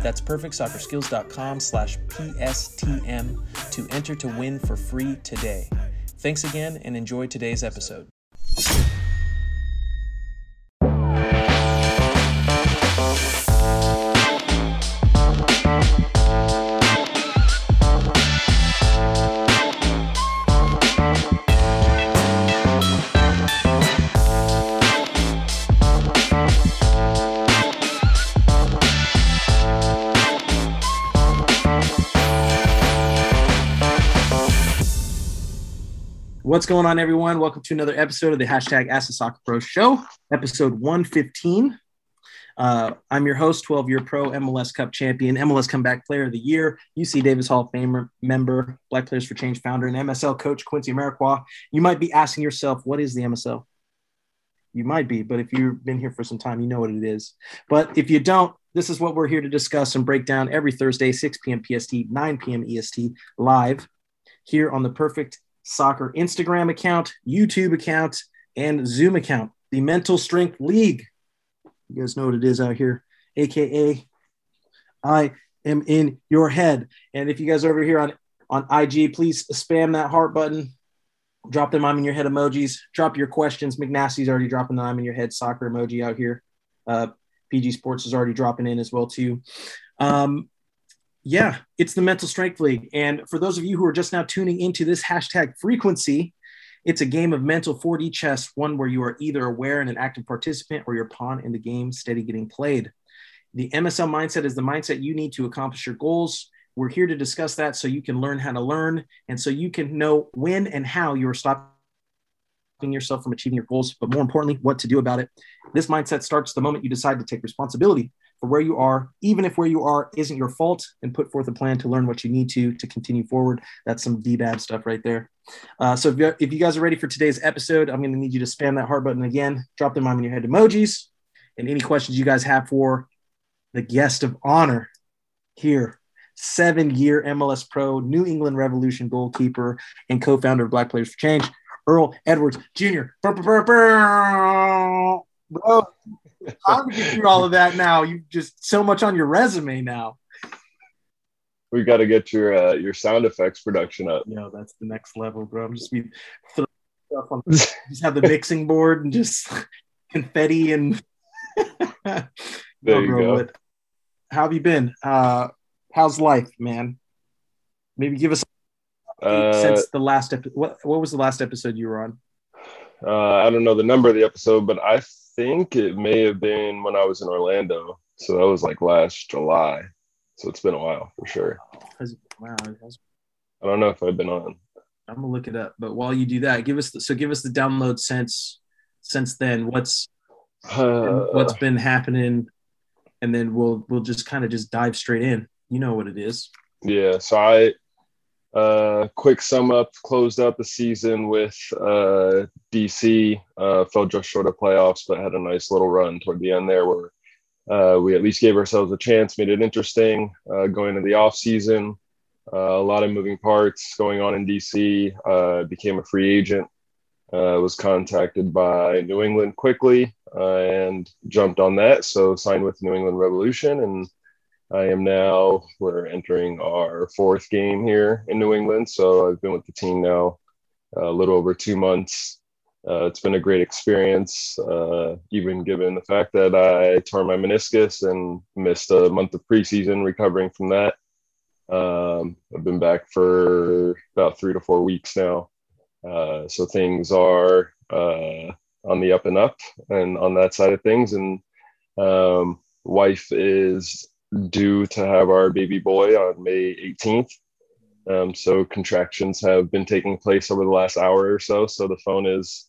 That's perfectsoccerskills.com/PSTM to enter to win for free today. Thanks again and enjoy today's episode. What's going on, everyone? Welcome to another episode of the #AskASoccerPro show, episode 115. I'm your host, 12-year pro, MLS Cup champion, MLS Comeback Player of the Year, UC Davis Hall of Fame member, Black Players for Change founder, and MSL coach, Quincy Amarikwa. You might be asking yourself, what is the MSL? You might be, but if you've been here for some time, you know what it is. But if you don't, this is what we're here to discuss and break down every Thursday, 6 p.m. PST, 9 p.m. EST, live here on the Perfect Soccer Instagram account, YouTube account, and Zoom account. The Mental Strength League. You guys know what it is out here, aka I am in your head. And if you guys are over here on IG, please spam that heart button. Drop them I'm in your head emojis. Drop your questions. McNasty's already dropping the I'm in your head soccer emoji out here. PG Sports is already dropping in as well too. Yeah, it's the Mental Strength League. And for those of you who are just now tuning into this hashtag frequency, it's a game of mental 4D chess, one where you are either aware and an active participant or your pawn in the game, steady getting played. The MSL mindset is the mindset you need to accomplish your goals. We're here to discuss that so you can learn how to learn and so you can know when and how you are stopping yourself from achieving your goals, but more importantly, what to do about it. This mindset starts the moment you decide to take responsibility for where you are, even if where you are isn't your fault, and put forth a plan to learn what you need to continue forward. That's some DBAB stuff right there. So if you guys are ready for today's episode, I'm going to need you to spam that heart button again, drop them I'm in your head emojis, and any questions you guys have for the guest of honor here, 7-year MLS pro, New England Revolution goalkeeper, and co-founder of Black Players for Change, Earl Edwards Jr. Bro, I'm going to get through all of that now. You've just so much on your resume now. We've got to get your sound effects production up. Yo, that's the next level, bro. I'm just be throwing stuff on. Just have the mixing board and just confetti and. There no, you bro, go. But how have you been? How's life, man? Maybe give us since the last episode. What was the last episode you were on? I don't know the number of the episode, but I think it may have been when I was in Orlando. So that was like last July. So it's been a while for sure. Wow. I don't know if I've been on. I'm gonna look it up. But while you do that, give us the download since then. What's been happening, and then we'll just kind of just dive straight in. You know what it is. Yeah. So I. Quick sum up, closed up the season with DC, fell just short of playoffs, but had a nice little run toward the end there where we at least gave ourselves a chance, made it interesting, going into the off season, a lot of moving parts going on in DC, became a free agent, was contacted by New England quickly and jumped on that. So signed with New England Revolution, and I am now, we're entering our fourth game here in New England. So I've been with the team now a little over 2 months. It's been a great experience, even given the fact that I tore my meniscus and missed a month of preseason recovering from that. I've been back for about 3 to 4 weeks now. So things are on the up and up and on that side of things. And wife is due to have our baby boy on May 18th. So contractions have been taking place over the last hour or so. So the phone is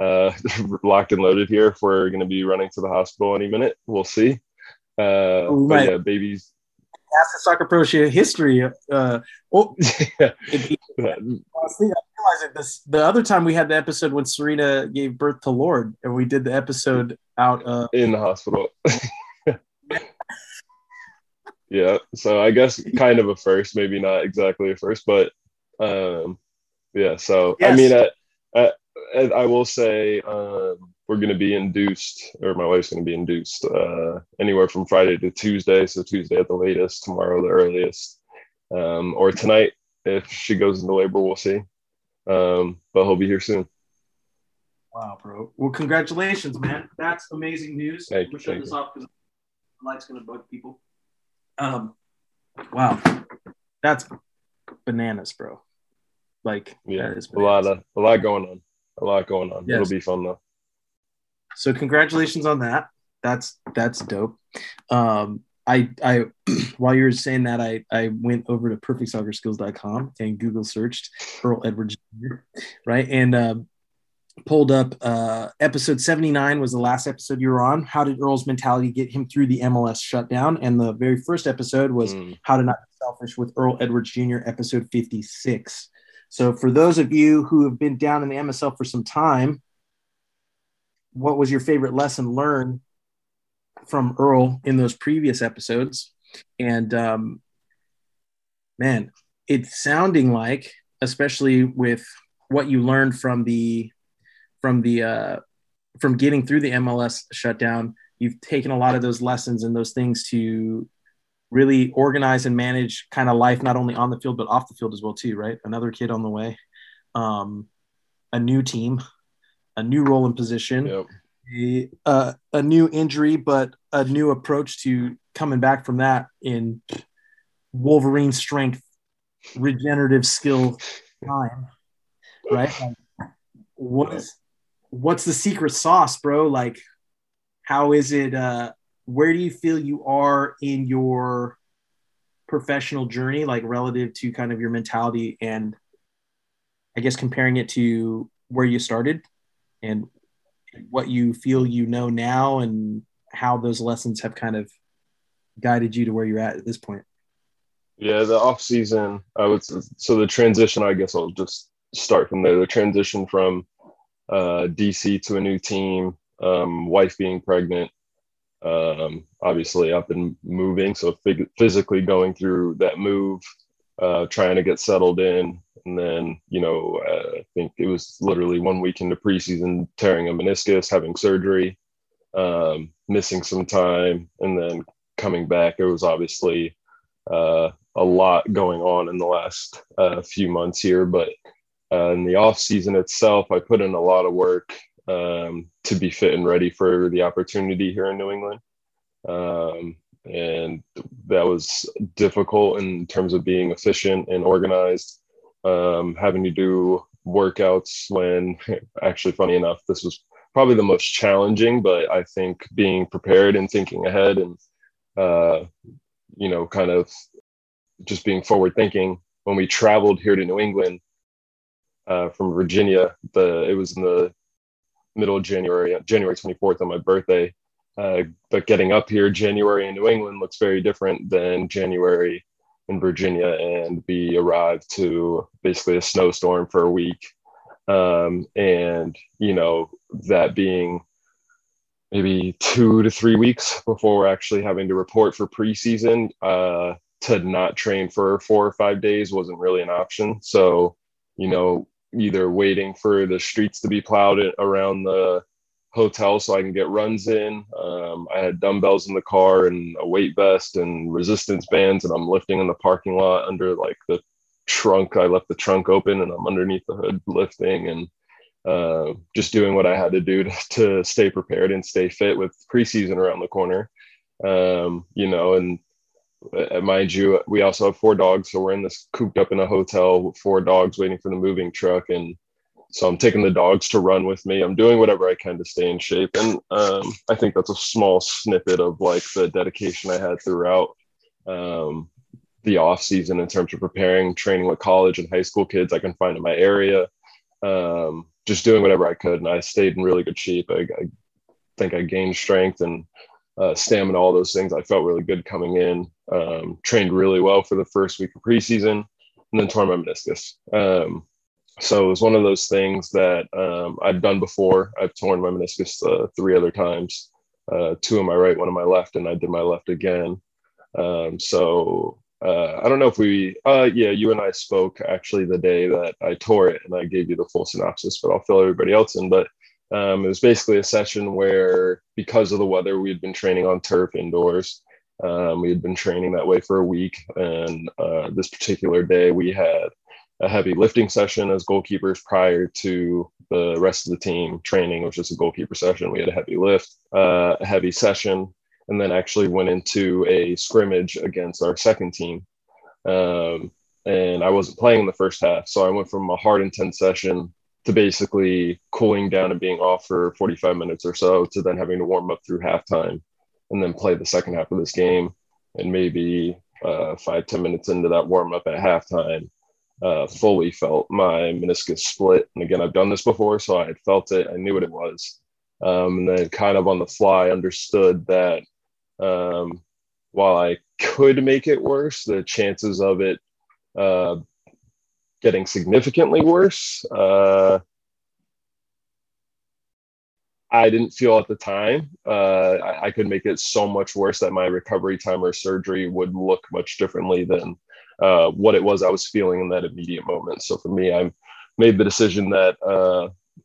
locked and loaded here. If we're going to be running to the hospital any minute, we'll see. But yeah, baby's That's the Soccer Pro Share history. The other time we had the episode when Serena gave birth to Lord, and we did the episode out in the hospital. Yeah, so I guess kind of a first, maybe not exactly a first, but yeah. So yes. I mean, I will say we're going to be induced, or my wife's going to be induced anywhere from Friday to Tuesday. So Tuesday at the latest, tomorrow the earliest, or tonight if she goes into labor, we'll see. But he'll be here soon. Wow, bro. Well, congratulations, man. That's amazing news. We'll shut this off because the light's going to bug people. Wow, that's bananas, bro. Like, yeah, that is bananas. A lot going on. Yes. It'll be fun though. So congratulations on that. That's dope. I while you were saying that, I went over to perfectsoccerskills.com and Google searched Earl Edwards Jr., right? And pulled up episode 79 was the last episode you were on. How did Earl's mentality get him through the MLS shutdown? And the very first episode was How to Not Be Selfish with Earl Edwards Jr., episode 56. So for those of you who have been down in the MSL for some time, what was your favorite lesson learned from Earl in those previous episodes? And man, it's sounding like, especially with what you learned from getting through the MLS shutdown, you've taken a lot of those lessons and those things to really organize and manage kind of life, not only on the field, but off the field as well too, right? Another kid on the way, a new team, a new role and position. Yep. A new injury, but a new approach to coming back from that in Wolverine strength, regenerative skill time, right? Like, what's the secret sauce, bro? Like, how is it? Where do you feel you are in your professional journey, like relative to kind of your mentality, and I guess comparing it to where you started and what you feel you know now, and how those lessons have kind of guided you to where you're at this point? Yeah, the off season, I would say, so the transition, I guess I'll just start from there. The transition from DC to a new team, wife being pregnant, obviously I've been moving, so physically going through that move, trying to get settled in. And then, I think it was literally 1 week into preseason, tearing a meniscus, having surgery, missing some time, and then coming back. There was obviously a lot going on in the last few months here. But in the off season itself, I put in a lot of work to be fit and ready for the opportunity here in New England. And that was difficult in terms of being efficient and organized. Having to do workouts when, actually, funny enough, this was probably the most challenging, but I think being prepared and thinking ahead and, kind of just being forward thinking. When we traveled here to New England from Virginia, it was in the middle of January, January 24th on my birthday, but getting up here, January in New England looks very different than January in Virginia, and we arrived to basically a snowstorm for a week. And, that being maybe 2 to 3 weeks before we're actually having to report for preseason, to not train for 4 or 5 days wasn't really an option. So, either waiting for the streets to be plowed around the hotel so I can get runs in. I had dumbbells in the car and a weight vest and resistance bands, and I'm lifting in the parking lot under the trunk. I left the trunk open and I'm underneath the hood lifting, and just doing what I had to do to stay prepared and stay fit with preseason around the corner. And mind you, we also have 4 dogs. So we're cooped up in a hotel with 4 dogs waiting for the moving truck. And so I'm taking the dogs to run with me. I'm doing whatever I can to stay in shape. And I think that's a small snippet of the dedication I had throughout the off season in terms of preparing, training with college and high school kids I can find in my area, just doing whatever I could. And I stayed in really good shape. I think I gained strength and stamina, all those things. I felt really good coming in. trained really well for the first week of preseason, and then tore my meniscus. So it was one of those things that I've done before. I've torn my meniscus 3 other times, 2 on my right, 1 on my left, and I did my left again. I don't know if we, yeah, you and I spoke actually the day that I tore it, and I gave you the full synopsis, but I'll fill everybody else in. But it was basically a session where, because of the weather, we had been training on turf indoors. We had been training that way for a week. And this particular day, we had a heavy lifting session as goalkeepers prior to the rest of the team training, which is a goalkeeper session. We had a heavy lift, a heavy session, and then actually went into a scrimmage against our second team. And I wasn't playing in the first half. So I went from a hard, intense session to basically cooling down and being off for 45 minutes or so, to then having to warm up through halftime and then play the second half of this game. And maybe 5-10 minutes into that warm up at halftime, fully felt my meniscus split. And again, I've done this before, so I had felt it. I knew what it was. And then kind of on the fly understood that while I could make it worse, the chances of it getting significantly worse, I didn't feel at the time. I could make it so much worse that my recovery time or surgery would look much differently than what it was I was feeling in that immediate moment. So for me, I made the decision that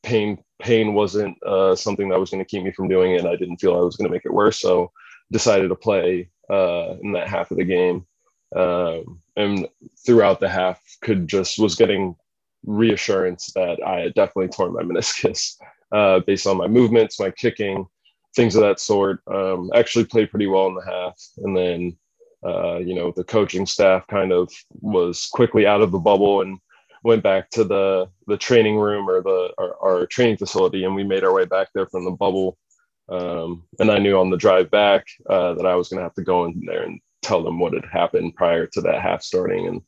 pain wasn't something that was going to keep me from doing it. I didn't feel I was going to make it worse, so decided to play in that half of the game. And throughout the half, was getting reassurance that I had definitely torn my meniscus based on my movements, my kicking, things of that sort. Actually played pretty well in the half, and then the coaching staff kind of was quickly out of the bubble and went back to the training room or our training facility, and we made our way back there from the bubble. And I knew on the drive back that I was going to have to go in there and tell them what had happened prior to that half starting.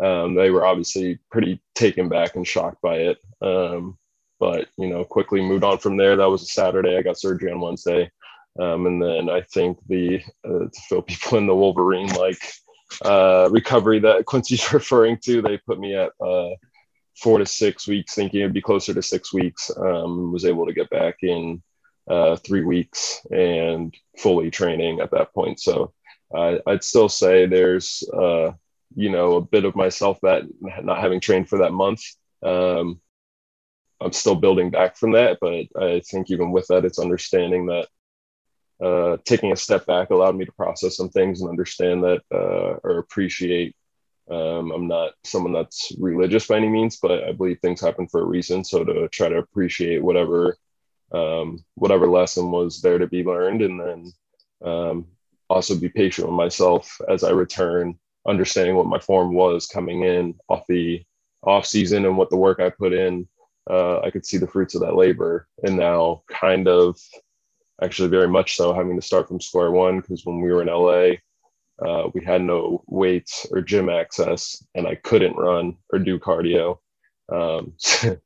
And they were obviously pretty taken back and shocked by it. But quickly moved on from there. That was a Saturday. I got surgery on Wednesday. And then I think to fill people in, the Wolverine-like recovery that Quincy's referring to, they put me at 4 to 6 weeks, thinking it'd be closer to 6 weeks. Was able to get back in 3 weeks and fully training at that point. So I'd still say there's a bit of myself that not having trained for that month. I'm still building back from that, but I think even with that, it's understanding that taking a step back allowed me to process some things and understand that or appreciate. I'm not someone that's religious by any means, but I believe things happen for a reason. So to try to appreciate whatever lesson was there to be learned, and then also be patient with myself as I return, understanding what my form was coming in off the off season and what the work I put in. I could see the fruits of that labor, and now kind of. Actually, very much so, having to start from square one, because when we were in LA, we had no weights or gym access, and I couldn't run or do cardio. So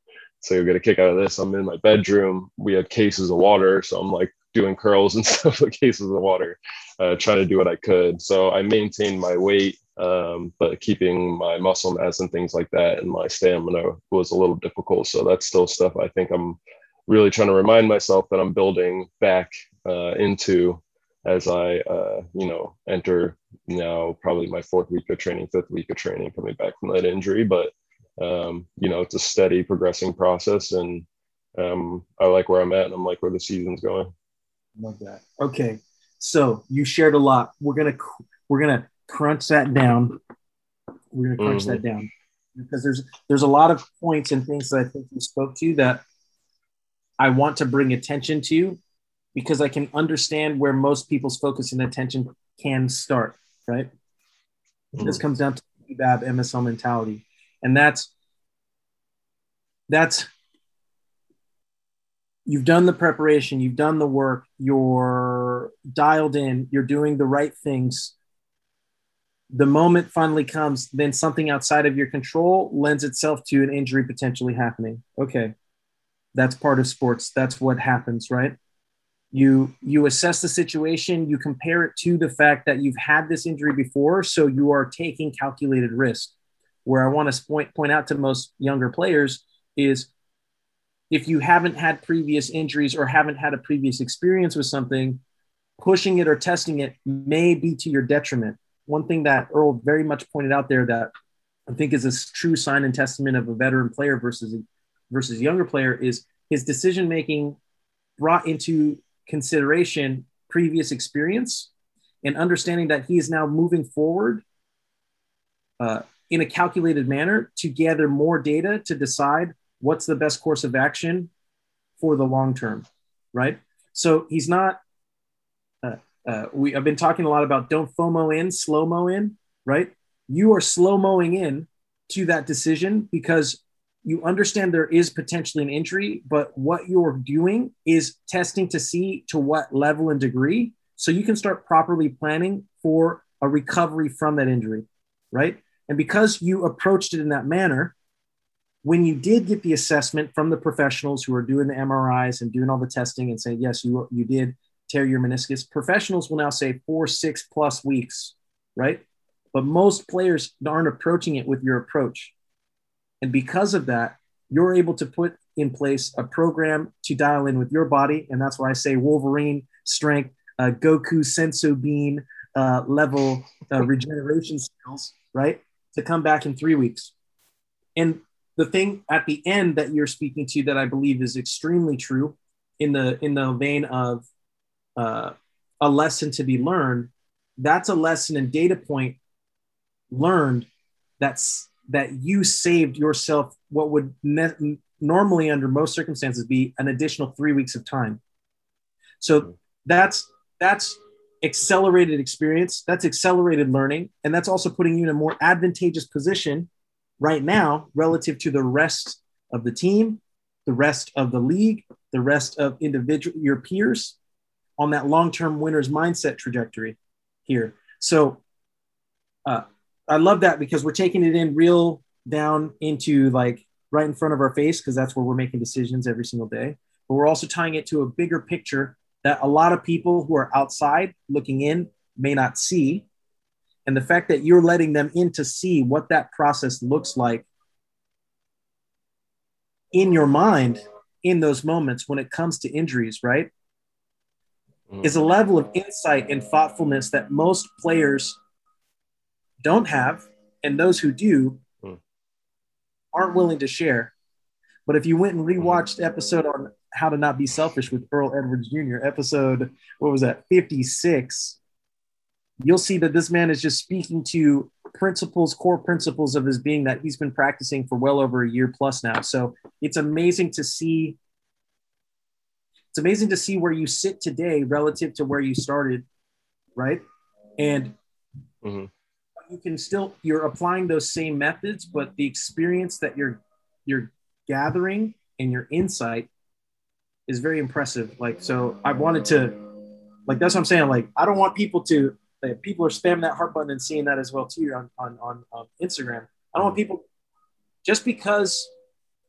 you'll get a kick out of this. I'm in my bedroom. We had cases of water, so I'm like doing curls and stuff with cases of water, trying to do what I could. So I maintained my weight, but keeping my muscle mass and things like that and my stamina was a little difficult. So that's still stuff I think I'm really trying to remind myself that I'm building back into as I, enter now probably my 4th week of training, 5th week of training, coming back from that injury. But, it's a steady progressing process, and I like where I'm at, and I'm like where the season's going. Love that. Okay. So you shared a lot. We're going to crunch that down. We're going to crunch that down, because there's a lot of points and things that I think you spoke to that I want to bring attention to, because I can understand where most people's focus and attention can start, right? Mm-hmm. This comes down to BAB MSL mentality. And that's you've done the preparation, you've done the work, you're dialed in, you're doing the right things. The moment finally comes, then something outside of your control lends itself to an injury potentially happening. Okay. That's part of sports. That's what happens, right? You assess the situation, you compare it to the fact that you've had this injury before, so you are taking calculated risk. Where I want to point out to most younger players is if you haven't had previous injuries or haven't had a previous experience with something, pushing it or testing it may be to your detriment. One thing that Earl very much pointed out there that I think is a true sign and testament of a veteran player versus younger player is his decision-making brought into consideration previous experience and understanding that he is now moving forward in a calculated manner to gather more data to decide what's the best course of action for the long term, right? So he's not, I've been talking a lot about don't FOMO in, slow-mo in, right? You are slow-mowing in to that decision because you understand there is potentially an injury, but what you're doing is testing to see to what level and degree so you can start properly planning for a recovery from that injury, right? And because you approached it in that manner, when you did get the assessment from the professionals who are doing the MRIs and doing all the testing and saying, yes, you did tear your meniscus, professionals will now say 4, 6+ weeks, right? But most players aren't approaching it with your approach. And because of that, you're able to put in place a program to dial in with your body. And that's why I say Wolverine strength, Goku Senso Bean level regeneration skills, right? To come back in 3 weeks. And the thing at the end that you're speaking to that I believe is extremely true in the vein of a lesson to be learned, that's a lesson and data point learned that you saved yourself what would normally under most circumstances be an additional 3 weeks of time. So that's accelerated experience, that's accelerated learning, and that's also putting you in a more advantageous position right now relative to the rest of the team, the rest of the league, the rest of your peers on that long-term winner's mindset trajectory here. So I love that because we're taking it in real down into like right in front of our face because that's where we're making decisions every single day. But we're also tying it to a bigger picture that a lot of people who are outside looking in may not see. And the fact that you're letting them in to see what that process looks like in your mind in those moments when it comes to injuries, right? Is a level of insight and thoughtfulness that most players don't have, and those who do aren't willing to share. But if you went and rewatched the episode on how to not be selfish with Earl Edwards Jr., episode, what was that, 56, you'll see that this man is just speaking to principles, core principles of his being that he's been practicing for well over a year plus now. So it's amazing to see. It's amazing to see where you sit today relative to where you started, right? And you can still, you're applying those same methods, but the experience that you're gathering and your insight is very impressive. Like, so I wanted to, like, that's what I'm saying. Like, I don't want people to, like, people are spamming that heart button and seeing that as well too on Instagram. I don't want people, just because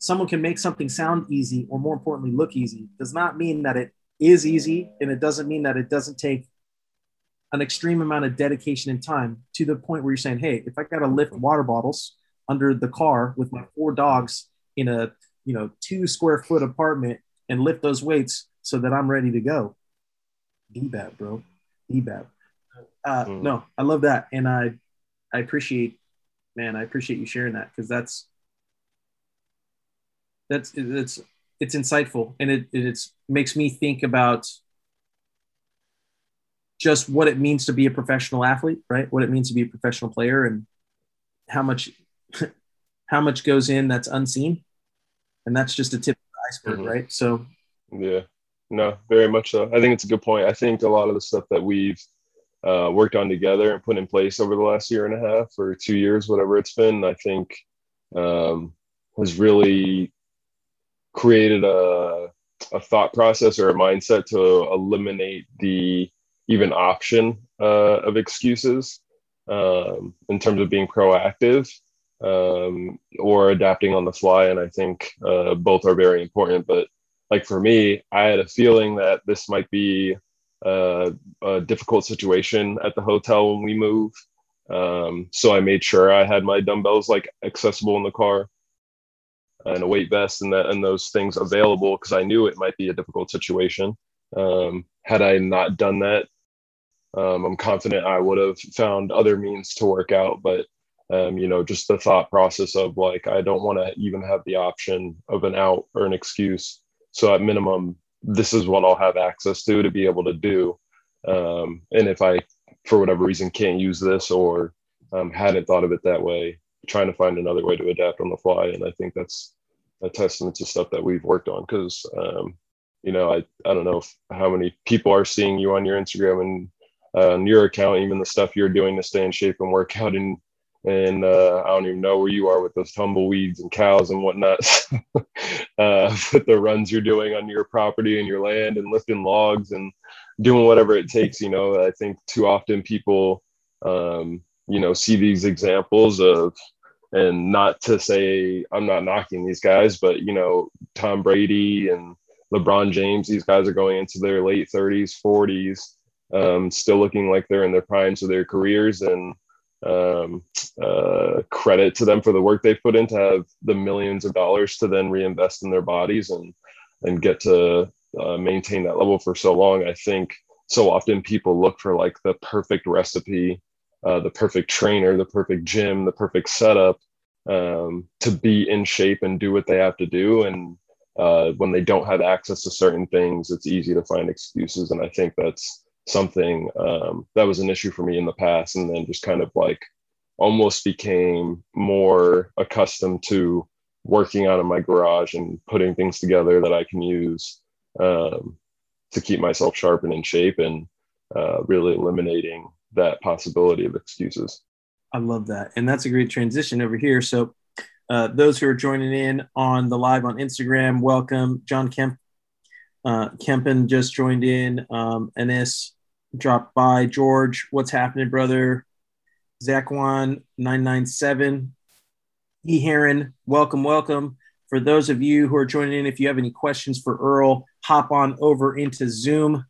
someone can make something sound easy or more importantly, look easy, does not mean that it is easy. And it doesn't mean that it doesn't take an extreme amount of dedication and time to the point where you're saying, hey, if I got to lift water bottles under the car with my 4 dogs in a, 2-square-foot apartment and lift those weights so that I'm ready to go. DBAP, bro. DBAP. No, I love that. And I appreciate you sharing that because it's insightful, and it makes me think about just what it means to be a professional athlete, right? What it means to be a professional player, and how much goes in that's unseen, and that's just a tip of the iceberg, right? So, yeah, no, very much so. I think it's a good point. I think a lot of the stuff that we've worked on together and put in place over the last year and a half or 2 years, whatever it's been, I think has really created a thought process or a mindset to eliminate the even option of excuses in terms of being proactive or adapting on the fly. And I think both are very important, but like for me, I had a feeling that this might be a difficult situation at the hotel when we move. So I made sure I had my dumbbells like accessible in the car and a weight vest and that, and those things available, because I knew it might be a difficult situation. Had I not done that, I'm confident I would have found other means to work out, but you know, just the thought process of like, I don't want to even have the option of an out or an excuse. So at minimum, this is what I'll have access to be able to do. And if I, for whatever reason, can't use this or hadn't thought of it that way, trying to find another way to adapt on the fly. And I think that's a testament to stuff that we've worked on, because, you know, I don't know how many people are seeing you on your Instagram and on your account, even the stuff you're doing to stay in shape and work out. And I don't even know where you are with those tumbleweeds and cows and whatnot. But the runs you're doing on your property and your land and lifting logs and doing whatever it takes, you know, I think too often people, you know, see these examples of, and not to say I'm not knocking these guys, but, you know, Tom Brady and LeBron James, these guys are going into their late 30s, 40s, still looking like they're in their primes of their careers. And credit to them for the work they put in to have the millions of dollars to then reinvest in their bodies and get to maintain that level for so long. I think so often people look for like the perfect recipe, the perfect trainer, the perfect gym, the perfect setup to be in shape and do what they have to do. And when they don't have access to certain things, it's easy to find excuses. And I think that's something that was an issue for me in the past, and then just kind of like almost became more accustomed to working out in my garage and putting things together that I can use to keep myself sharp and in shape, and really eliminating that possibility of excuses. I love that. And that's a great transition over here. So those who are joining in on the live on Instagram, welcome. John Kemp, Kempen just joined in. Ennis dropped by. George, what's happening, brother? Zach Wan 997. E. Heron, welcome, welcome. For those of you who are joining in, if you have any questions for Earl, hop on over into Zoom,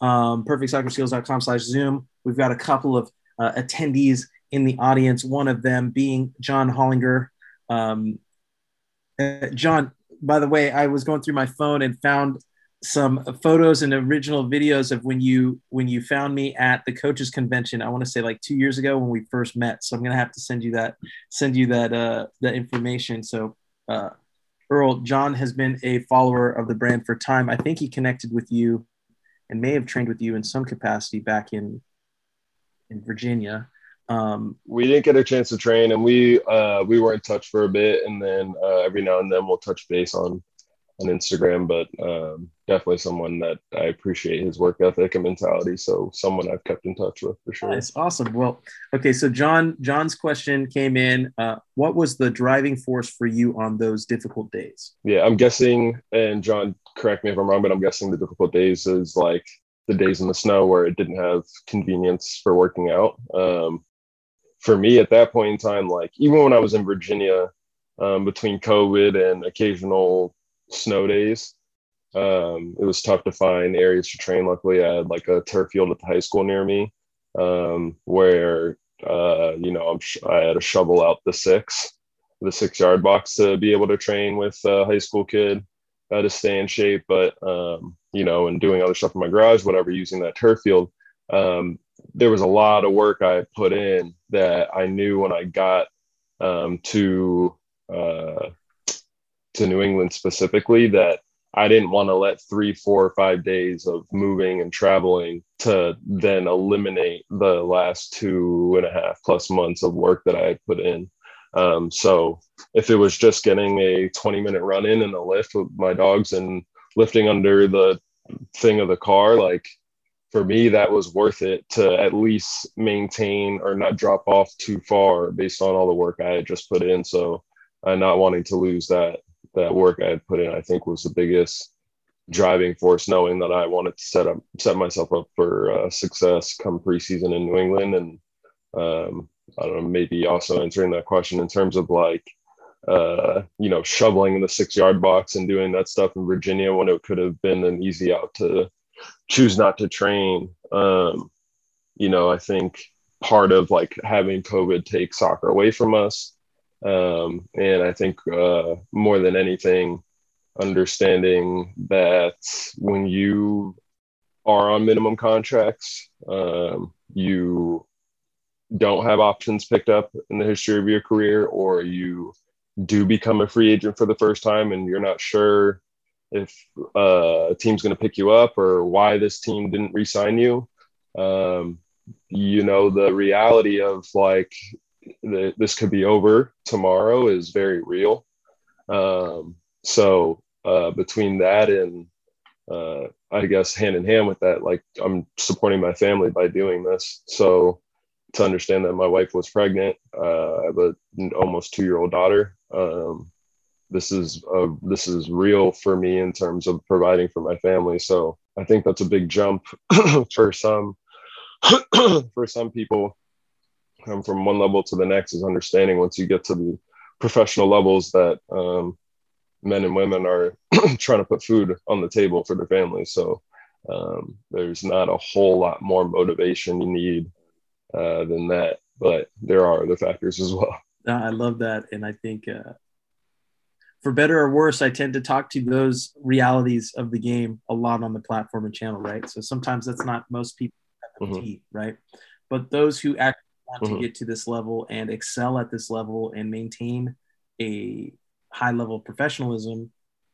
perfectsoccerskills.com/Zoom. We've got a couple of attendees in the audience, one of them being John Hollinger. John, by the way, I was going through my phone and found some photos and original videos of when you found me at the coaches convention. I want to say like 2 years ago when we first met. So I'm going to have to send you that information. So Earl, John has been a follower of the brand for time. I think he connected with you and may have trained with you in some capacity back in Virginia. We didn't get a chance to train, and we were in touch for a bit. And then every now and then we'll touch base on Instagram, but definitely someone that I appreciate his work ethic and mentality. So someone I've kept in touch with for sure. Nice. Awesome. Well, okay. So John's question came in. What was the driving force for you on those difficult days? Yeah, I'm guessing, and John, correct me if I'm wrong, but I'm guessing the difficult days is like the days in the snow where it didn't have convenience for working out. For me at that point in time, like even when I was in Virginia, between COVID and occasional snow days, it was tough to find areas to train. Luckily, I had like a turf field at the high school near me, where you know, I had to shovel out the 6 yard box to be able to train with a high school kid to stay in shape. But you know, and doing other stuff in my garage, whatever, using that turf field, there was a lot of work I put in that I knew when I got to New England specifically, that I didn't want to let 3, 4, or 5 days of moving and traveling to then eliminate the last 2.5 plus months of work that I had put in. So if it was just getting a 20-minute run in and a lift with my dogs and lifting under the thing of the car, like for me, that was worth it to at least maintain or not drop off too far based on all the work I had just put in. So I'm not wanting to lose that work I had put in, I think, was the biggest driving force, knowing that I wanted to set myself up for success come preseason in New England. And I don't know, maybe also answering that question in terms of like you know, shoveling in the 6-yard box and doing that stuff in Virginia when it could have been an easy out to choose not to train. You know, I think part of like having COVID take soccer away from us. And I think more than anything, understanding that when you are on minimum contracts, you don't have options picked up in the history of your career, or you do become a free agent for the first time and you're not sure if a team's going to pick you up or why this team didn't re-sign you. You know, the reality of like this could be over tomorrow is very real. So between that and I guess hand in hand with that, like I'm supporting my family by doing this. So to understand that my wife was pregnant, I have an almost 2-year-old daughter. This is real for me in terms of providing for my family. So I think that's a big jump for some people from one level to the next, is understanding once you get to the professional levels that men and women are trying to put food on the table for their families. So there's not a whole lot more motivation you need than that, but there are other factors as well. I love that. And I think for better or worse, I tend to talk to those realities of the game a lot on the platform and channel, right? So sometimes that's not most people, mm-hmm. right? But those who actually want mm-hmm. to get to this level and excel at this level and maintain a high level of professionalism,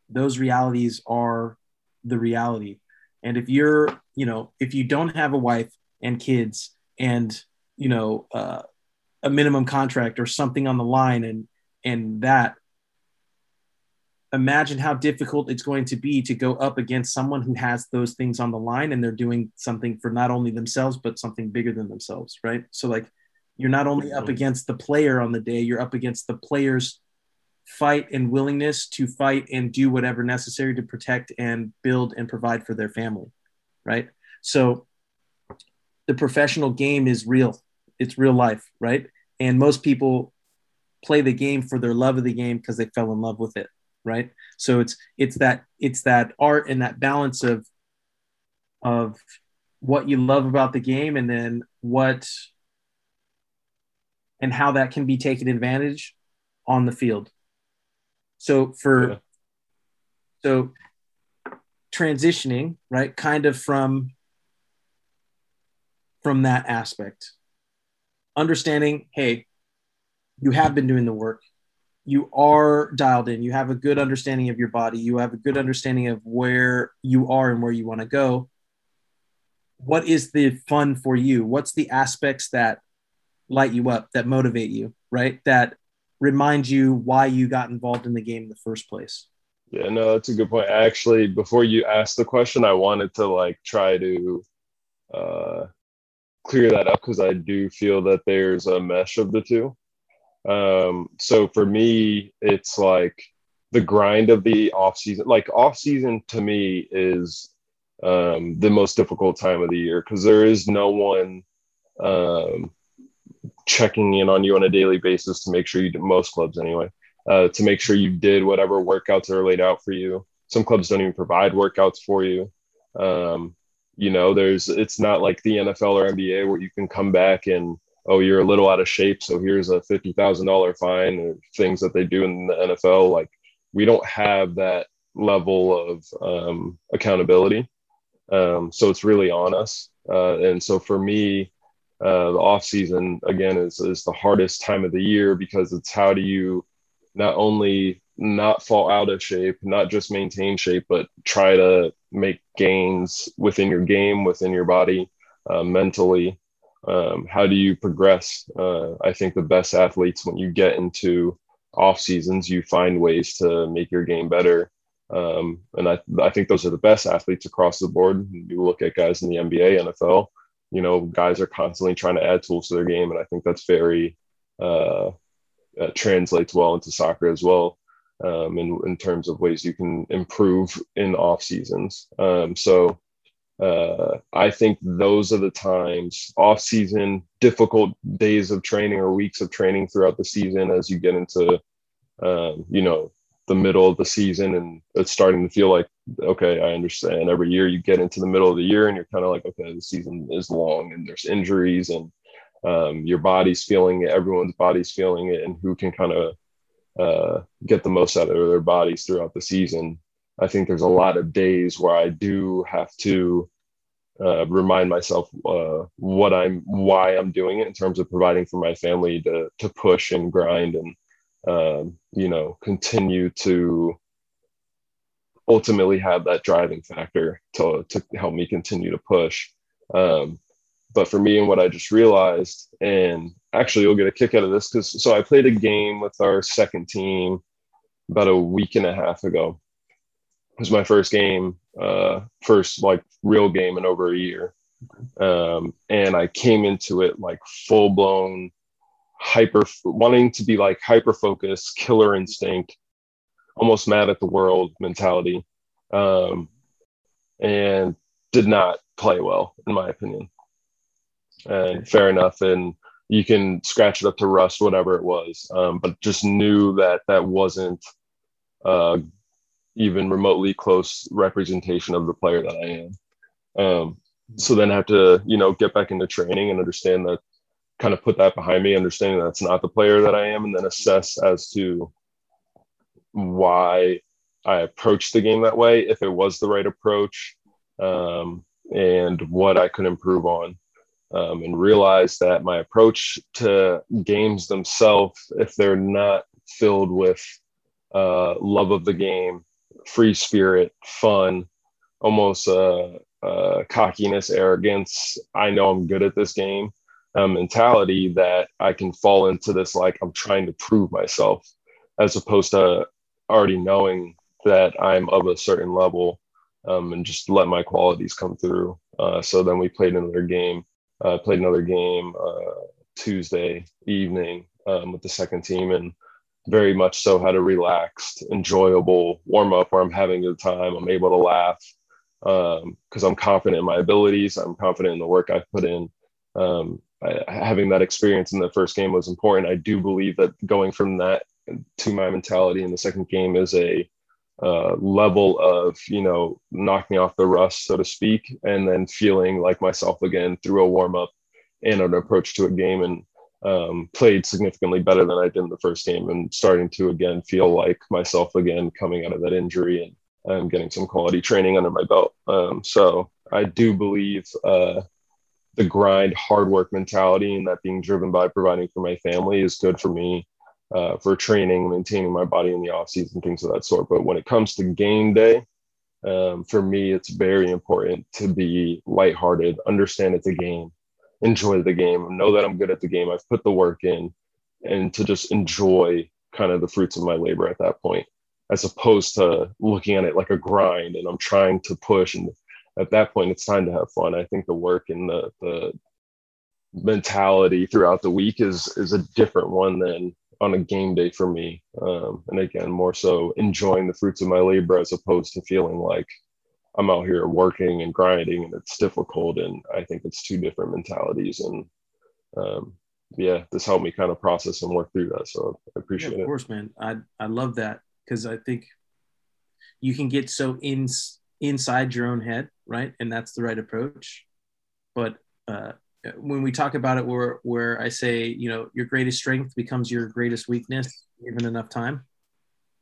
those realities are the reality. And if you're, you know, if you don't have a wife and kids and, you know, a minimum contract or something on the line and that, imagine how difficult it's going to be to go up against someone who has those things on the line and they're doing something for not only themselves, but something bigger than themselves, right? So like, you're not only up against the player on the day, you're up against the player's fight and willingness to fight and do whatever necessary to protect and build and provide for their family, right? So the professional game is real. It's real life, right? And most people play the game for their love of the game because they fell in love with it, right? So it's that art and that balance of what you love about the game and then what and how that can be taken advantage on the field. So transitioning, right, kind of from that aspect, understanding, hey, you have been doing the work, you are dialed in, you have a good understanding of your body, you have a good understanding of where you are and where you want to go. What is the fun for you? What's the aspects that light you up, that motivate you, right? That remind you why you got involved in the game in the first place. Yeah, no, that's a good point. Actually, before you asked the question, I wanted to like try to clear that up, because I do feel that there's a mesh of the two. So for me, it's like the grind of the off season. Like off season to me is the most difficult time of the year, because there is no one checking in on you on a daily basis to make sure you did, most clubs anyway, to make sure you did whatever workouts are laid out for you. Some clubs don't even provide workouts for you. You know, it's not like the NFL or NBA where you can come back and, oh, you're a little out of shape, so here's a $50,000 fine, or things that they do in the NFL. Like, we don't have that level of accountability. So it's really on us. And so for me, the off season again is the hardest time of the year, because it's how do you not only not fall out of shape, not just maintain shape, but try to make gains within your game, within your body, mentally. How do you progress? I think the best athletes, when you get into off seasons, you find ways to make your game better. And I think those are the best athletes across the board. You look at guys in the NBA, NFL. You know, guys are constantly trying to add tools to their game. And I think that's very, translates well into soccer as well, in terms of ways you can improve in off seasons. So I think those are the times, off season, difficult days of training or weeks of training throughout the season, as you get into you know, the middle of the season, and it's starting to feel like, okay, I understand. Every year you get into the middle of the year and you're kind of like, okay, the season is long and there's injuries, and your body's feeling it, everyone's body's feeling it, and who can kind of get the most out of their bodies throughout the season. I think there's a lot of days where I do have to remind myself why I'm doing it in terms of providing for my family, to push and grind and, you know, continue to ultimately have that driving factor to help me continue to push. But for me, and what I just realized, and actually you'll get a kick out of this, because so I played a game with our second team about a week and a half ago. It was my first game, first like real game in over a year. And I came into it like full blown wanting to be like hyper-focused, killer instinct, almost mad at the world mentality, and did not play well, in my opinion. And fair enough, and you can scratch it up to rust, whatever it was, but just knew that that wasn't even remotely close representation of the player that I am. So then I have to, you know, get back into training and understand that, kind of put that behind me, understanding that's not the player that I am, and then assess as to why I approached the game that way, if it was the right approach, and what I could improve on. And realize that my approach to games themselves, if they're not filled with love of the game, free spirit, fun, almost cockiness, arrogance, I know I'm good at this game, mentality, that I can fall into this, like I'm trying to prove myself, as opposed to already knowing that I'm of a certain level, and just let my qualities come through. So then we played another game. Tuesday evening with the second team, and very much so had a relaxed, enjoyable warm-up where I'm having a good time. I'm able to laugh because I'm confident in my abilities. I'm confident in the work I've put in. Having that experience in the first game was important. I do believe that going from that to my mentality in the second game is a level of, you know, knock me off the rust, so to speak, and then feeling like myself again through a warm-up and an approach to a game, and played significantly better than I did in the first game, and starting to again feel like myself again coming out of that injury, and getting some quality training under my belt. So I do believe the grind, hard work mentality, and that being driven by providing for my family is good for me. For training, maintaining my body in the off season, things of that sort. But when it comes to game day, for me, it's very important to be lighthearted, understand it's a game, enjoy the game, know that I'm good at the game, I've put the work in, and to just enjoy kind of the fruits of my labor at that point, as opposed to looking at it like a grind and I'm trying to push. And at that point, it's time to have fun. I think the work and the mentality throughout the week is a different one than on a game day for me. And again, more so enjoying the fruits of my labor, as opposed to feeling like I'm out here working and grinding and it's difficult. And I think it's two different mentalities. And yeah, this helped me kind of process and work through that. So I appreciate it. Of course, man. I love that, because I think you can get so inside your own head, right? And that's the right approach. But when we talk about it, where I say, you know, your greatest strength becomes your greatest weakness given enough time,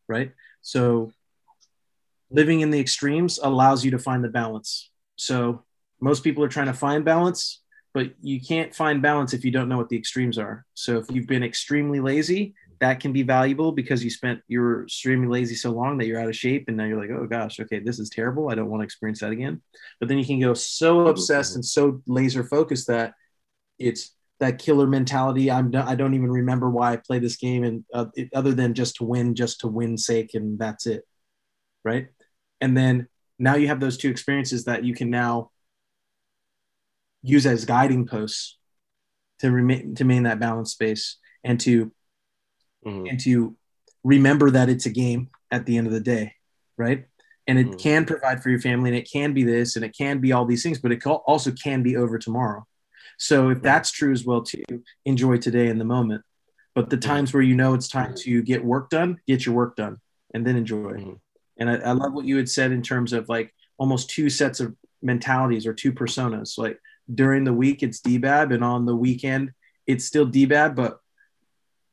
right? So living in the extremes allows you to find the balance. So most people are trying to find balance, but you can't find balance if you don't know what the extremes are. So if you've been extremely lazy, that can be valuable, because you were extremely lazy so long that you're out of shape, and now you're like, oh gosh, okay, this is terrible, I don't want to experience that again. But then you can go so obsessed and so laser focused that it's that killer mentality. I don't even remember why I play this game, and other than just to win sake, and that's it, right? And then now you have those two experiences that you can now use as guiding posts to remain that balanced space, and to remember that it's a game at the end of the day, right? And it can provide for your family, and it can be this, and it can be all these things, but it also can be over tomorrow. So if that's true as well, to enjoy today in the moment. But the times where you know it's time to get work done, get your work done, and then enjoy. Mm-hmm. And I love what you had said in terms of like almost two sets of mentalities or two personas. Like during the week, it's DBAB, and on the weekend, it's still DBAB,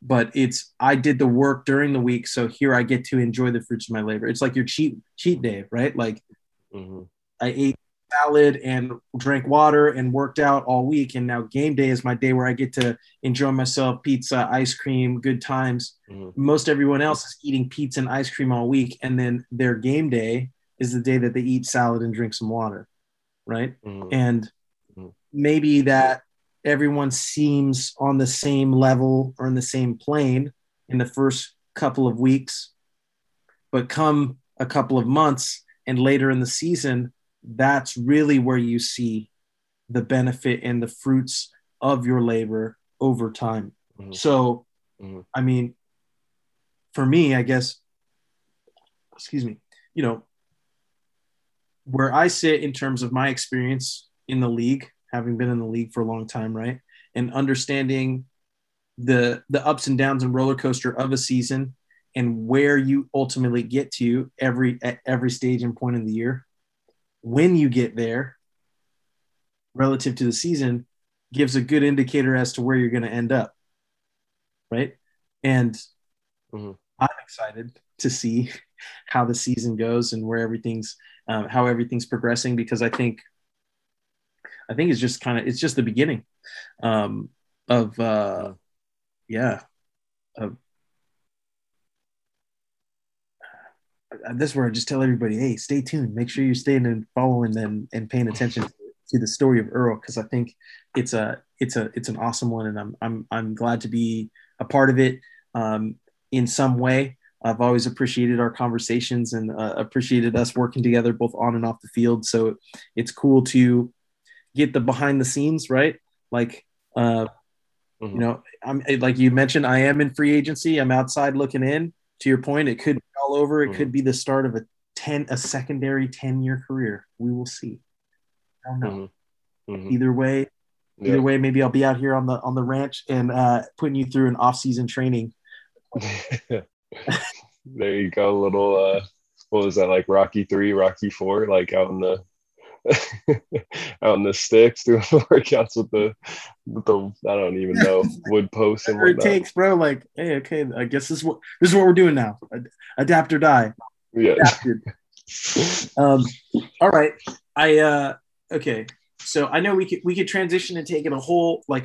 but it's I did the work during the week, so here I get to enjoy the fruits of my labor. It's like your cheat day, right? Like mm-hmm. I ate salad and drank water and worked out all week, and now game day is my day where I get to enjoy myself, pizza, ice cream, good times. Mm-hmm. Most everyone else is eating pizza and ice cream all week, and then their game day is the day that they eat salad and drink some water, right? Mm-hmm. And maybe that everyone seems on the same level or in the same plane in the first couple of weeks, but come a couple of months and later in the season, that's really where you see the benefit and the fruits of your labor over time. Mm-hmm. So, mm-hmm. I mean, for me, I guess, you know, where I sit in terms of my experience in the league, having been in the league for a long time, right? And understanding the ups and downs and roller coaster of a season and where you ultimately get to at every stage and point in the year. When you get there relative to the season gives a good indicator as to where you're going to end up, right? And mm-hmm. I'm excited to see how the season goes and where everything's how everything's progressing, because I think it's just the beginning of this is where I just tell everybody, hey, stay tuned. Make sure you're staying and following and paying attention to the story of Earl, because I think it's an awesome one, and I'm glad to be a part of it in some way. I've always appreciated our conversations and appreciated us working together both on and off the field. So it's cool to get the behind the scenes, right? Like you know, I'm like you mentioned, I am in free agency. I'm outside looking in. To your point, it could be all over. It could be the start of a secondary 10-year career. We will see. I don't know. Mm-hmm. Either way, maybe I'll be out here on the ranch and putting you through an off-season training. There you go. A little what was that, like Rocky 3, Rocky 4, like out in the out in the sticks doing workouts with the I don't even know, wood posts and whatnot. It takes, bro, like, hey, okay, I guess this is what we're doing now. Adapt or die. Yeah. Adapted. All right. Okay. So I know we could transition and take it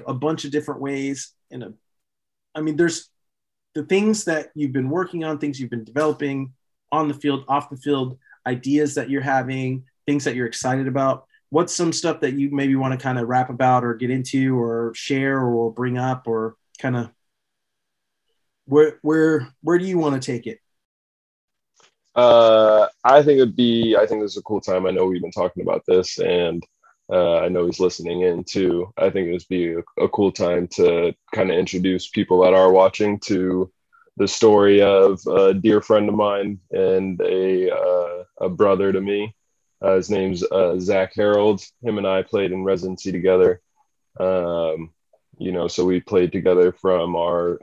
a bunch of different ways. There's the things that you've been working on, things you've been developing on the field, off the field, ideas that you're having, things that you're excited about. What's some stuff that you maybe want to kind of rap about or get into or share or bring up, or kind of where do you want to take it? I think this is a cool time. I know we've been talking about this, and I know he's listening in too. I think it would be a cool time to kind of introduce people that are watching to the story of a dear friend of mine and a brother to me. His name's Zach Herold. Him and I played in residency together. You know, so we played together from our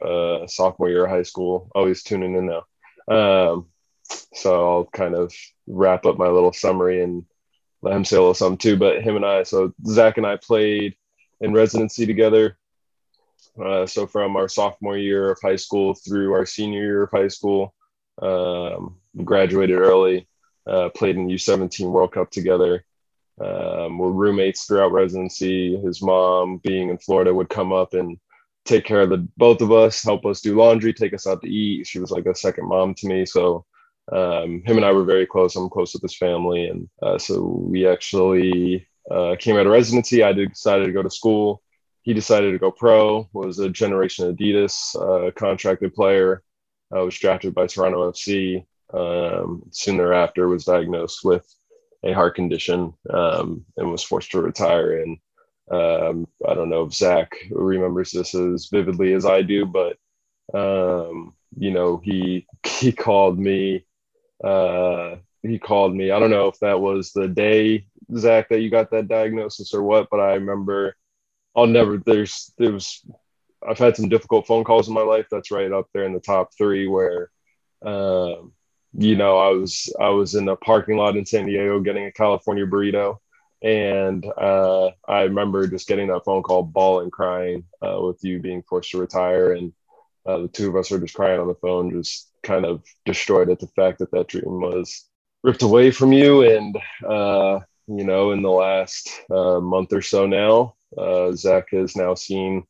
sophomore year of high school. Always tuning in now. So I'll kind of wrap up my little summary and let him say a little something too. But him and I, so Zach and I played in residency together. So from our sophomore year of high school through our senior year of high school, graduated early. Played in U17 World Cup together. We're roommates throughout residency. His mom, being in Florida, would come up and take care of both of us, help us do laundry, take us out to eat. She was like a second mom to me. So him and I were very close. I'm close with his family. And so we actually came out of residency. I decided to go to school. He decided to go pro, was a Generation Adidas contracted player. I was drafted by Toronto FC. Soon thereafter was diagnosed with a heart condition and was forced to retire. And I don't know if Zach remembers this as vividly as I do, but you know, he called me. I don't know if that was the day, Zach, that you got that diagnosis or what, but I remember I'll never, there's, there was I've had some difficult phone calls in my life. That's right up there in the top three where, you know, I was in a parking lot in San Diego getting a California burrito. And I remember just getting that phone call, bawling, crying, with you being forced to retire. And the two of us were just crying on the phone, just kind of destroyed at the fact that that dream was ripped away from you. And, you know, in the last month or so now, Zach has now seen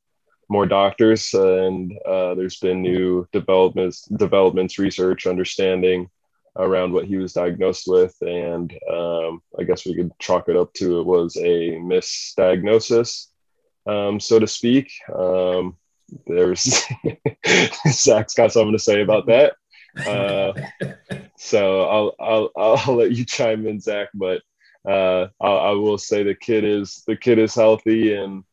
more doctors, and there's been new developments, research, understanding around what he was diagnosed with. And I guess we could chalk it up to it was a misdiagnosis, so to speak. There's Zach's got something to say about that. So I'll let you chime in, Zach, but I will say the kid is healthy and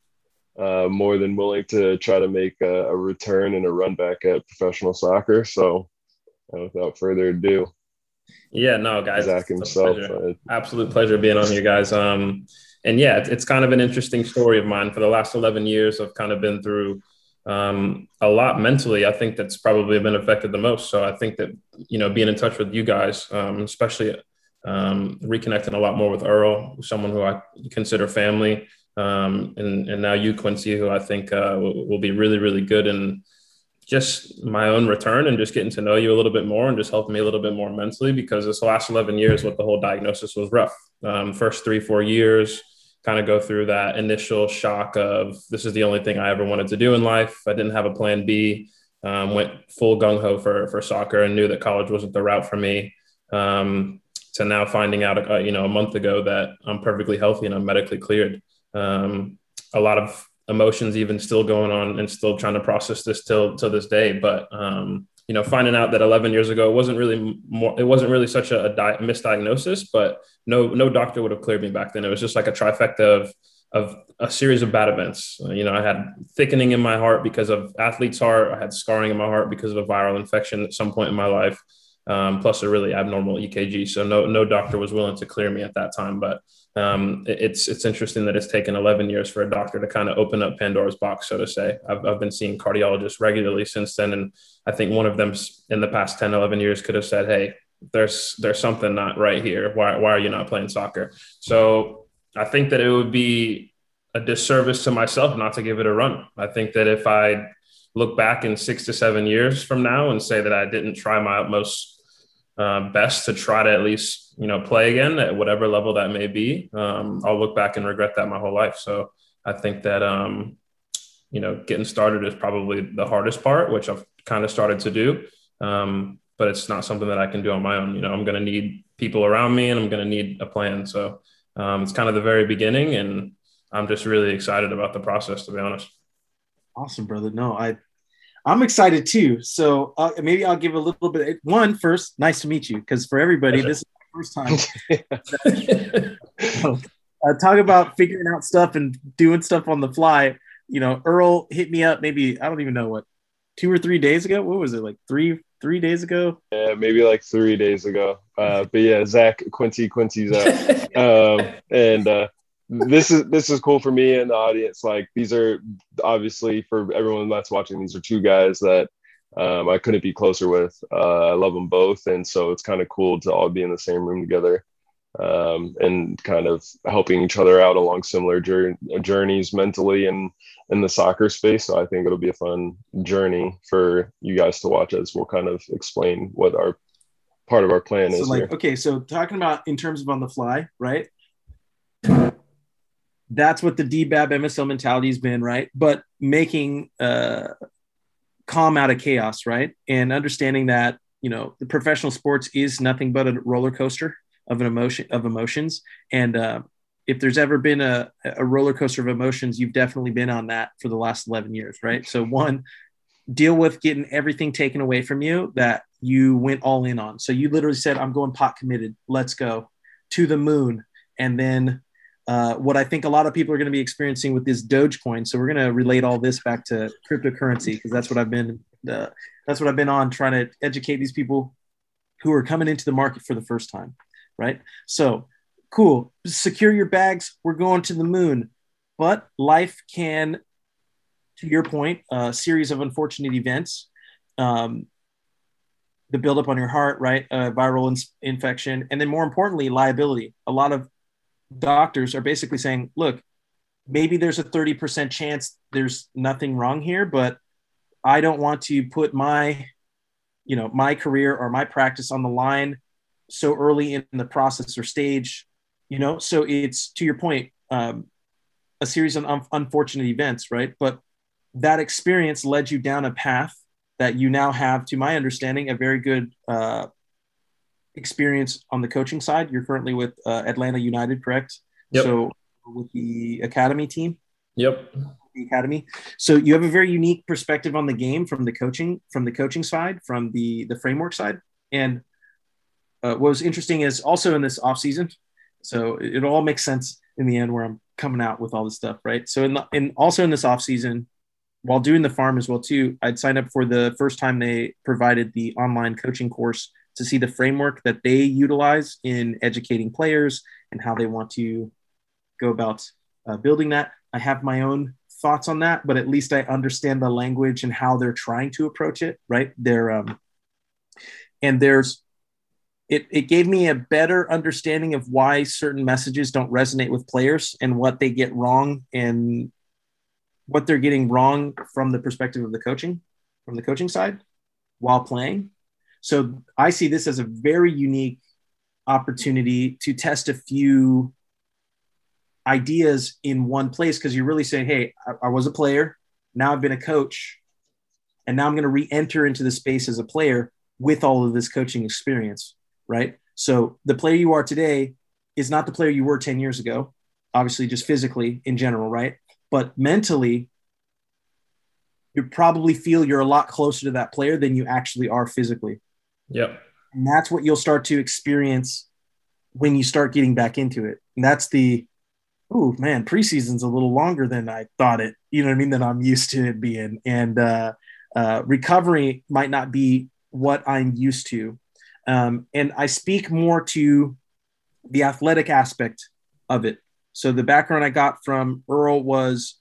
more than willing to try to make a return and a run back at professional soccer. So without further ado. Yeah, no, guys. Zach himself. Pleasure. Absolute pleasure being on here, guys. And yeah, it's kind of an interesting story of mine. For the last 11 years, I've kind of been through a lot mentally. I think that's probably been affected the most. So I think that, you know, being in touch with you guys, especially reconnecting a lot more with Earl, someone who I consider family, and now you, Quincy, who I think will be really, really good in just my own return and just getting to know you a little bit more and just helping me a little bit more mentally, because this last 11 years with the whole diagnosis was rough. First 3-4 years, kind of go through that initial shock of this is the only thing I ever wanted to do in life. I didn't have a plan B, went full gung-ho for soccer and knew that college wasn't the route for me. To now finding out, you know, a month ago that I'm perfectly healthy and I'm medically cleared. A lot of emotions even still going on and still trying to process this till this day. But, you know, finding out that 11 years ago, it wasn't really such a misdiagnosis, but no doctor would have cleared me back then. It was just like a trifecta of a series of bad events. You know, I had thickening in my heart because of athlete's heart. I had scarring in my heart because of a viral infection at some point in my life. Plus a really abnormal EKG. So no doctor was willing to clear me at that time. But it's interesting that it's taken 11 years for a doctor to kind of open up Pandora's box, so to say. I've been seeing cardiologists regularly since then. And I think one of them in the past 10, 11 years could have said, hey, there's something not right here. Why are you not playing soccer? So I think that it would be a disservice to myself not to give it a run. I think that if I look back in 6 to 7 years from now and say that I didn't try my utmost best to try to at least, you know, play again at whatever level that may be, I'll look back and regret that my whole life. So I think that, you know, getting started is probably the hardest part, which I've kind of started to do. But it's not something that I can do on my own. You know, I'm going to need people around me and I'm going to need a plan. So it's kind of the very beginning, and I'm just really excited about the process, to be honest. Awesome, brother. No, I'm excited too. So maybe I'll give a little bit. One, first, nice to meet you, because for everybody, this is my first time. Talk about figuring out stuff and doing stuff on the fly. You know, Earl hit me up maybe, I don't even know what, 2 or 3 days ago. What was it, like three days ago? Yeah, maybe like 3 days ago. But yeah, Zach, Quincy's out. And this is cool for me and the audience. Like, these are obviously, for everyone that's watching, these are two guys that I couldn't be closer with. I love them both, and so it's kind of cool to all be in the same room together, and kind of helping each other out along similar journeys mentally and in the soccer space. So I think it'll be a fun journey for you guys to watch as we'll kind of explain what our part of our plan is. Like, okay, so talking about in terms of on the fly, right? That's what the DBAB MSL mentality has been, right? But making calm out of chaos, right? And understanding that, you know, the professional sports is nothing but a roller coaster of emotions. And if there's ever been a roller coaster of emotions, you've definitely been on that for the last 11 years, right? So one, deal with getting everything taken away from you that you went all in on. So you literally said, I'm going pot committed. Let's go to the moon. And then what I think a lot of people are going to be experiencing with this Dogecoin. So we're going to relate all this back to cryptocurrency, because that's what I've been on, trying to educate these people who are coming into the market for the first time. Right. So cool. Secure your bags. We're going to the moon, but life can to your point, a series of unfortunate events, the buildup on your heart, right? Viral infection. And then more importantly, liability. A lot of doctors are basically saying, look, maybe there's a 30% chance there's nothing wrong here, but I don't want to put my, you know, my career or my practice on the line so early in the process or stage, you know? So it's, to your point, a series of unfortunate events, right? But that experience led you down a path that you now have, to my understanding, a very good experience on the coaching side. You're currently with Atlanta United, correct? Yep. So with the academy team? Yep. The academy. So you have a very unique perspective on the game from the coaching side, from the framework side. And what was interesting is also in this off season. So it all makes sense in the end where I'm coming out with all this stuff, right? So also in this off season, while doing the farm as well too, I'd signed up for the first time they provided the online coaching course to see the framework that they utilize in educating players and how they want to go about building that. I have my own thoughts on that, but at least I understand the language and how they're trying to approach it, right? It gave me a better understanding of why certain messages don't resonate with players and what they get wrong and what they're getting wrong from the perspective of the coaching, from the coaching side while playing. So I see this as a very unique opportunity to test a few ideas in one place, because you're really saying, hey, I was a player, now I've been a coach, and now I'm going to re-enter into the space as a player with all of this coaching experience, right? So the player you are today is not the player you were 10 years ago, obviously just physically in general, right? But mentally, you probably feel you're a lot closer to that player than you actually are physically. Yep. And that's what you'll start to experience when you start getting back into it. And that's the, oh man, preseason's a little longer than I thought it, you know what I mean, that I'm used to it being. And recovery might not be what I'm used to. And I speak more to the athletic aspect of it. So the background I got from Earl was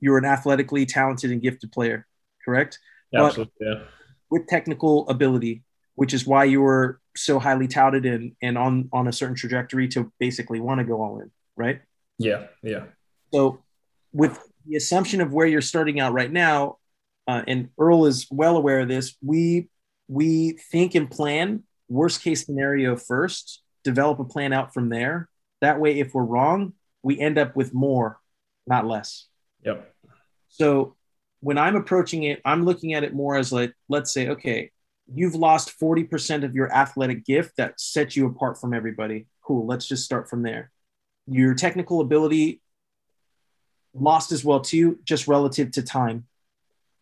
you're an athletically talented and gifted player, correct? Absolutely, yeah. With technical ability, which is why you were so highly touted and on a certain trajectory to basically want to go all in, right? Yeah, yeah. So with the assumption of where you're starting out right now, and Earl is well aware of this, we think and plan worst case scenario first, develop a plan out from there. That way, if we're wrong, we end up with more, not less. Yep. So when I'm approaching it, I'm looking at it more as like, let's say, okay, you've lost 40% of your athletic gift that sets you apart from everybody. Cool. Let's just start from there. Your technical ability lost as well too, just relative to time.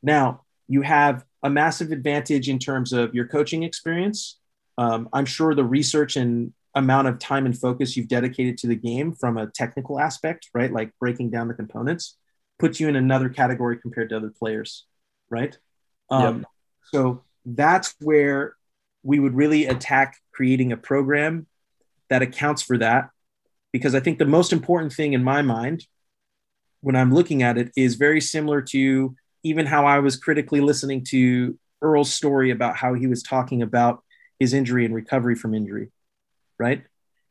Now you have a massive advantage in terms of your coaching experience. I'm sure the research and amount of time and focus you've dedicated to the game from a technical aspect, right? Like breaking down the components, puts you in another category compared to other players, right? Yep. So that's where we would really attack creating a program that accounts for that. Because I think the most important thing in my mind when I'm looking at it is very similar to even how I was critically listening to Earl's story about how he was talking about his injury and recovery from injury, right?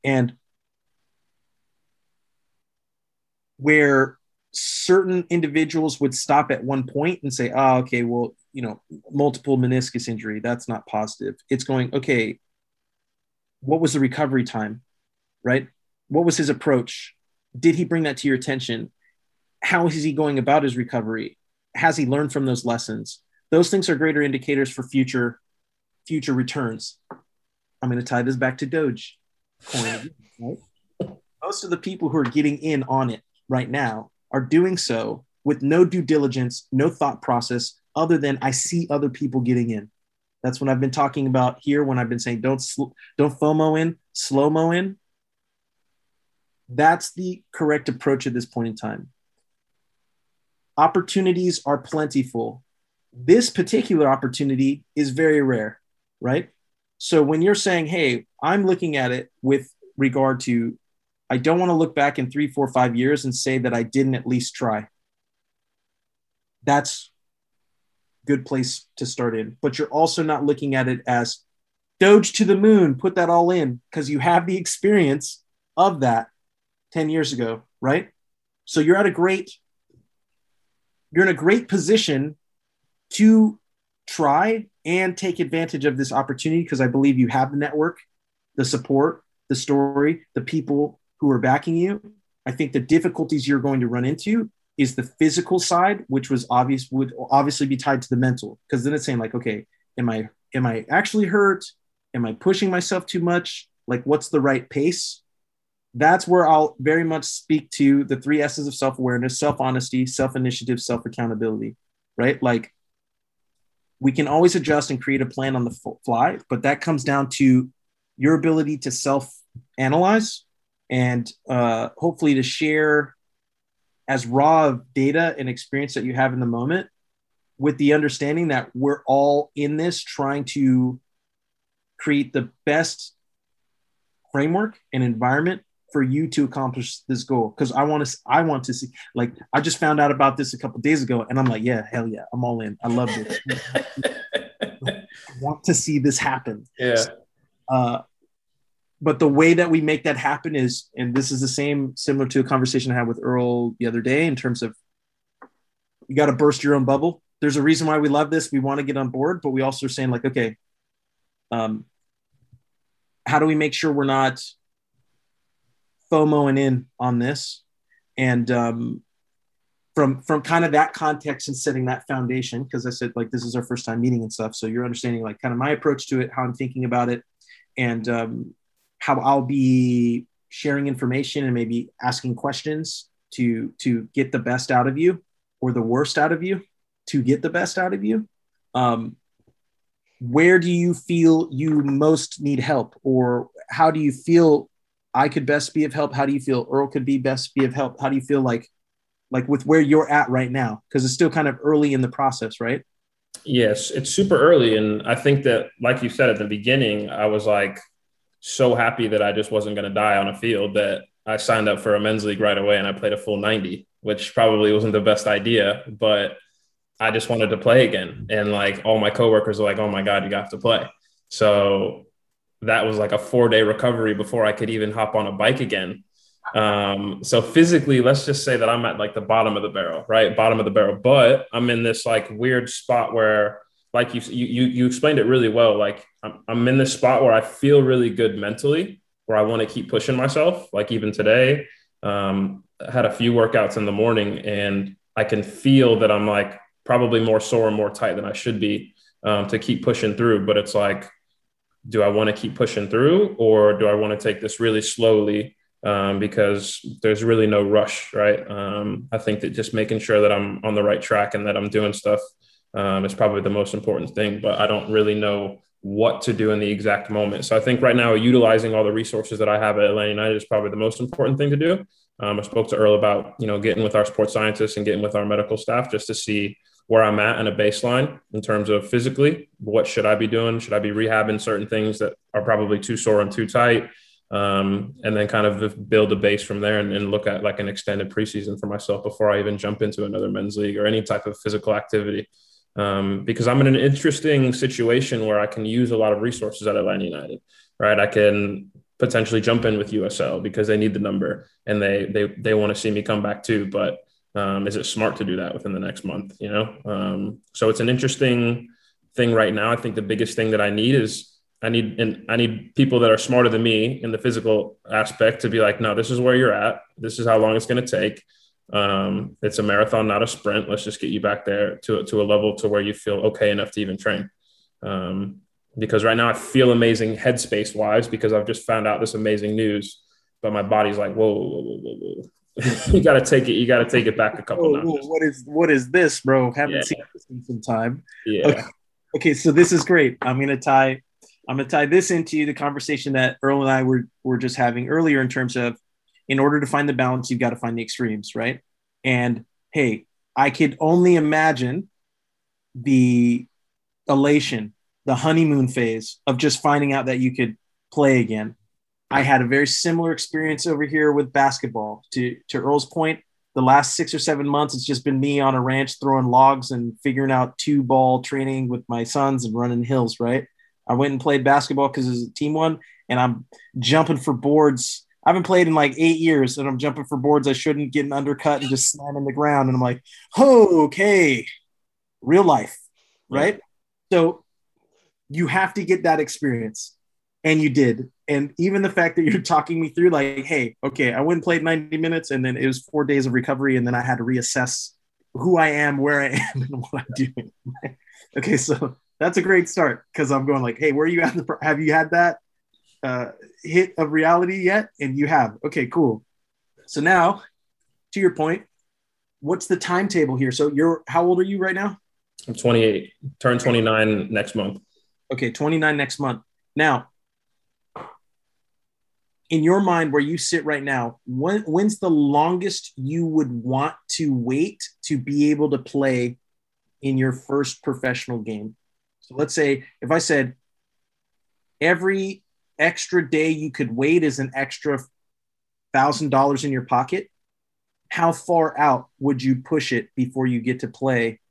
And where certain individuals would stop at one point and say, oh, okay, well, you know, multiple meniscus injury, that's not positive. It's going, okay, what was the recovery time, right? What was his approach? Did he bring that to your attention? How is he going about his recovery? Has he learned from those lessons? Those things are greater indicators for future returns. I'm going to tie this back to Dogecoin. Right? Most of the people who are getting in on it right now are doing so with no due diligence, no thought process, other than I see other people getting in. That's what I've been talking about here when I've been saying don't FOMO in, slow-mo in. That's the correct approach at this point in time. Opportunities are plentiful. This particular opportunity is very rare, right? So when you're saying, hey, I'm looking at it with regard to, I don't want to look back in 3, 4, 5 years and say that I didn't at least try. that's a good place to start in. But you're also not looking at it as Doge to the moon, put that all in, because you have the experience of that 10 years ago, right? So you're at a great, you're in a great position to try and take advantage of this opportunity, because I believe you have the network, the support, the story, the people who are backing you. I think the difficulties you're going to run into is the physical side, which was obvious, would obviously be tied to the mental, because then it's saying like, okay, am I actually hurt? Am I pushing myself too much? Like, what's the right pace? That's where I'll very much speak to the 3 S's of self-awareness, self-honesty, self-initiative, self-accountability, right? Like, we can always adjust and create a plan on the fly, but that comes down to your ability to self-analyze and hopefully to share as raw of data and experience that you have in the moment, with the understanding that we're all in this trying to create the best framework and environment for you to accomplish this goal. Because I want to see, like, I just found out about this a couple of days ago, and I'm like, yeah, hell yeah, I'm all in. I love this. I want to see this happen. Yeah. So, but the way that we make that happen is, and this is the same, similar to a conversation I had with Earl the other day in terms of, you got to burst your own bubble. There's a reason why we love this. We want to get on board, but we also are saying like, okay, how do we make sure we're not FOMOing in on this? And from kind of that context and setting that foundation, because I said, like, this is our first time meeting and stuff. So you're understanding like kind of my approach to it, how I'm thinking about it, and how I'll be sharing information and maybe asking questions to get the best out of you, or the worst out of you to get the best out of you. Where do you feel you most need help? Or how do you feel I could best be of help? How do you feel Earl could be best be of help? How do you feel like with where you're at right now? Because it's still kind of early in the process, right? Yes, it's super early. And I think that, like you said at the beginning, I was like so happy that I just wasn't going to die on a field that I signed up for a men's league right away and I played a full 90, which probably wasn't the best idea, but I just wanted to play again. And like all my coworkers were like, oh my God, you have to play. So that was like a 4-day recovery before I could even hop on a bike again. So physically, let's just say that I'm at like the bottom of the barrel, right? Bottom of the barrel. But I'm in this like weird spot where, like you explained it really well. Like I'm in this spot where I feel really good mentally, where I want to keep pushing myself. Like even today, I had a few workouts in the morning and I can feel that I'm like, probably more sore and more tight than I should be to keep pushing through. But it's like, do I want to keep pushing through, or do I want to take this really slowly? Because there's really no rush, right? I think that just making sure that I'm on the right track and that I'm doing stuff is probably the most important thing, but I don't really know what to do in the exact moment. So I think right now, utilizing all the resources that I have at Atlanta United is probably the most important thing to do. I spoke to Earl about, getting with our sports scientists and getting with our medical staff just to see where I'm at and a baseline in terms of physically, what should I be doing? Should I be rehabbing certain things that are probably too sore and too tight? And then kind of build a base from there and look at like an extended preseason for myself before I even jump into another men's league or any type of physical activity. Because I'm in an interesting situation where I can use a lot of resources at Atlanta United, right? I can potentially jump in with USL because they need the number and they want to see me come back too, but is it smart to do that within the next month, So it's an interesting thing right now. I think the biggest thing that I need is I need people that are smarter than me in the physical aspect to be like, no, this is where you're at. This is how long it's going to take. It's a marathon, not a sprint. Let's just get you back there to a level to where you feel okay enough to even train. Because right now I feel amazing headspace wise, because I've just found out this amazing news, but my body's like, whoa. You got to take it. You got to take it back a couple of times. What is this, bro? Haven't seen this in some time. Yeah. Okay. So this is great. I'm gonna tie this into the conversation that Earl and I were just having earlier in terms of, in order to find the balance, you've got to find the extremes, right? And hey, I could only imagine the elation, the honeymoon phase of just finding out that you could play again. I had a very similar experience over here with basketball. To Earl's point, the last 6 or 7 months, it's just been me on a ranch throwing logs and figuring out 2-ball training with my sons and running hills, right? I went and played basketball because it was a team one, and I'm jumping for boards. I haven't played in like 8 years, and I'm jumping for boards I shouldn't, getting undercut and just slamming the ground. And I'm like, oh, okay, real life, right? Yeah. So you have to get that experience, and you did. And even the fact that you're talking me through like, hey, okay, I went and played 90 minutes, and then it was 4 days of recovery, and then I had to reassess who I am, where I am, and what I'm doing. Okay, so that's a great start, because I'm going like, hey, where are you at? Have you had that hit of reality yet? And you have. Okay, cool. So now, to your point, what's the timetable here? So you're, how old are you right now? I'm 28. Turn 29 next month. Okay, 29 next month. Now, in your mind, where you sit right now, when's the longest you would want to wait to be able to play in your first professional game? So let's say if I said every extra day you could wait is an extra $1,000 in your pocket, how far out would you push it before you get to play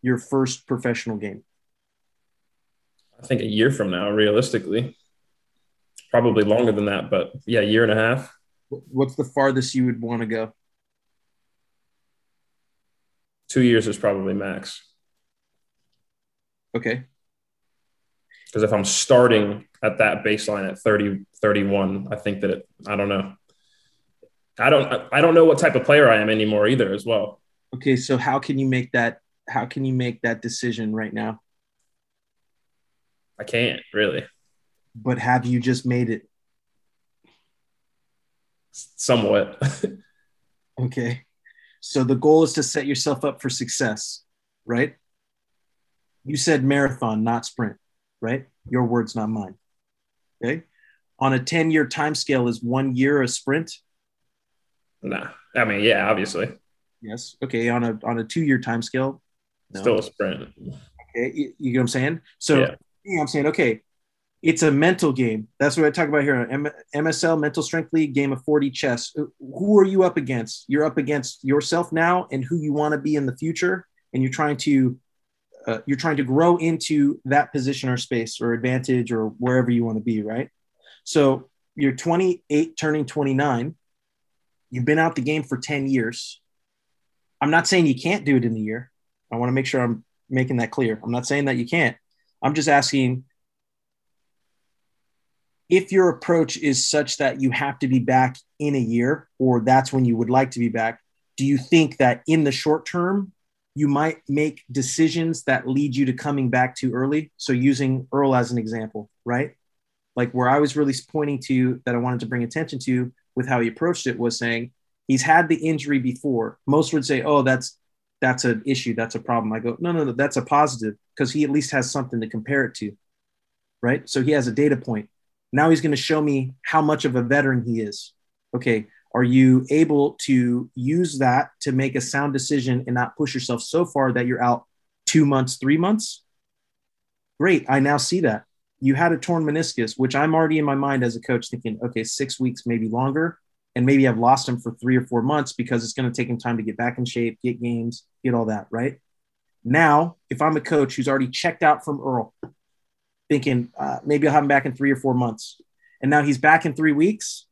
your first professional game? I think a year from now, realistically. Probably longer than that, but yeah, 1.5 years. What's the farthest you would want to go? 2 years is probably max. Okay. Because if I'm starting at that baseline at 30, 31, I think that it, I don't know. I don't know what type of player I am anymore either as well. Okay. So how can you make that decision right now? I can't really. But have you just made it? Somewhat. Okay. So the goal is to set yourself up for success, right? You said marathon, not sprint, right? Your words, not mine. Okay. On a 10-year time scale, is 1 year a sprint? Nah. I mean, yeah, obviously. Yes. Okay. On a 2-year time scale? No. Still a sprint. Okay. You know what I'm saying? So yeah. You know what I'm saying, okay. It's a mental game. That's what I talk about here. MSL, Mental Strength League, game of 40 chess. Who are you up against? You're up against yourself now and who you want to be in the future. And you're trying to grow into that position or space or advantage or wherever you want to be, right? So you're 28 turning 29. You've been out the game for 10 years. I'm not saying you can't do it in the year. I want to make sure I'm making that clear. I'm not saying that you can't. I'm just asking, if your approach is such that you have to be back in a year, or that's when you would like to be back, do you think that in the short term, you might make decisions that lead you to coming back too early? So using Earl as an example, right? Like where I was really pointing to that I wanted to bring attention to with how he approached it was saying he's had the injury before. Most would say, oh, that's an issue. That's a problem. I go, no, that's a positive, because he at least has something to compare it to, right? So he has a data point. Now he's going to show me how much of a veteran he is. Okay, are you able to use that to make a sound decision and not push yourself so far that you're out 2 months, 3 months? Great, I now see that. You had a torn meniscus, which I'm already in my mind as a coach thinking, okay, 6 weeks, maybe longer, and maybe I've lost him for 3 or 4 months because it's going to take him time to get back in shape, get games, get all that, right? Now, if I'm a coach who's already checked out from Earl, thinking maybe I'll have him back in 3 or 4 months. And now he's back in 3 weeks.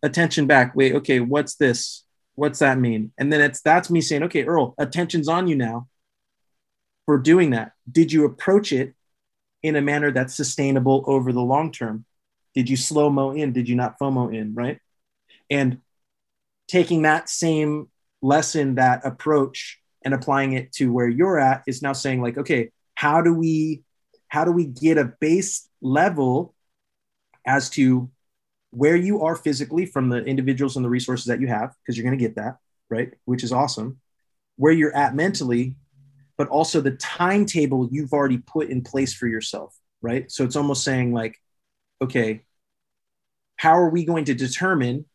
Attention back. Wait, okay, what's this? What's that mean? And then that's me saying, okay, Earl, attention's on you now for doing that. Did you approach it in a manner that's sustainable over the long term? Did you slow-mo in? Did you not FOMO in, right? And taking that same lesson, that approach, and applying it to where you're at is now saying like, okay, how do we get a base level as to where you are physically from the individuals and the resources that you have, because you're going to get that, right? Which is awesome. Where you're at mentally, but also the timetable you've already put in place for yourself, right? So it's almost saying like, okay, how are we going to determine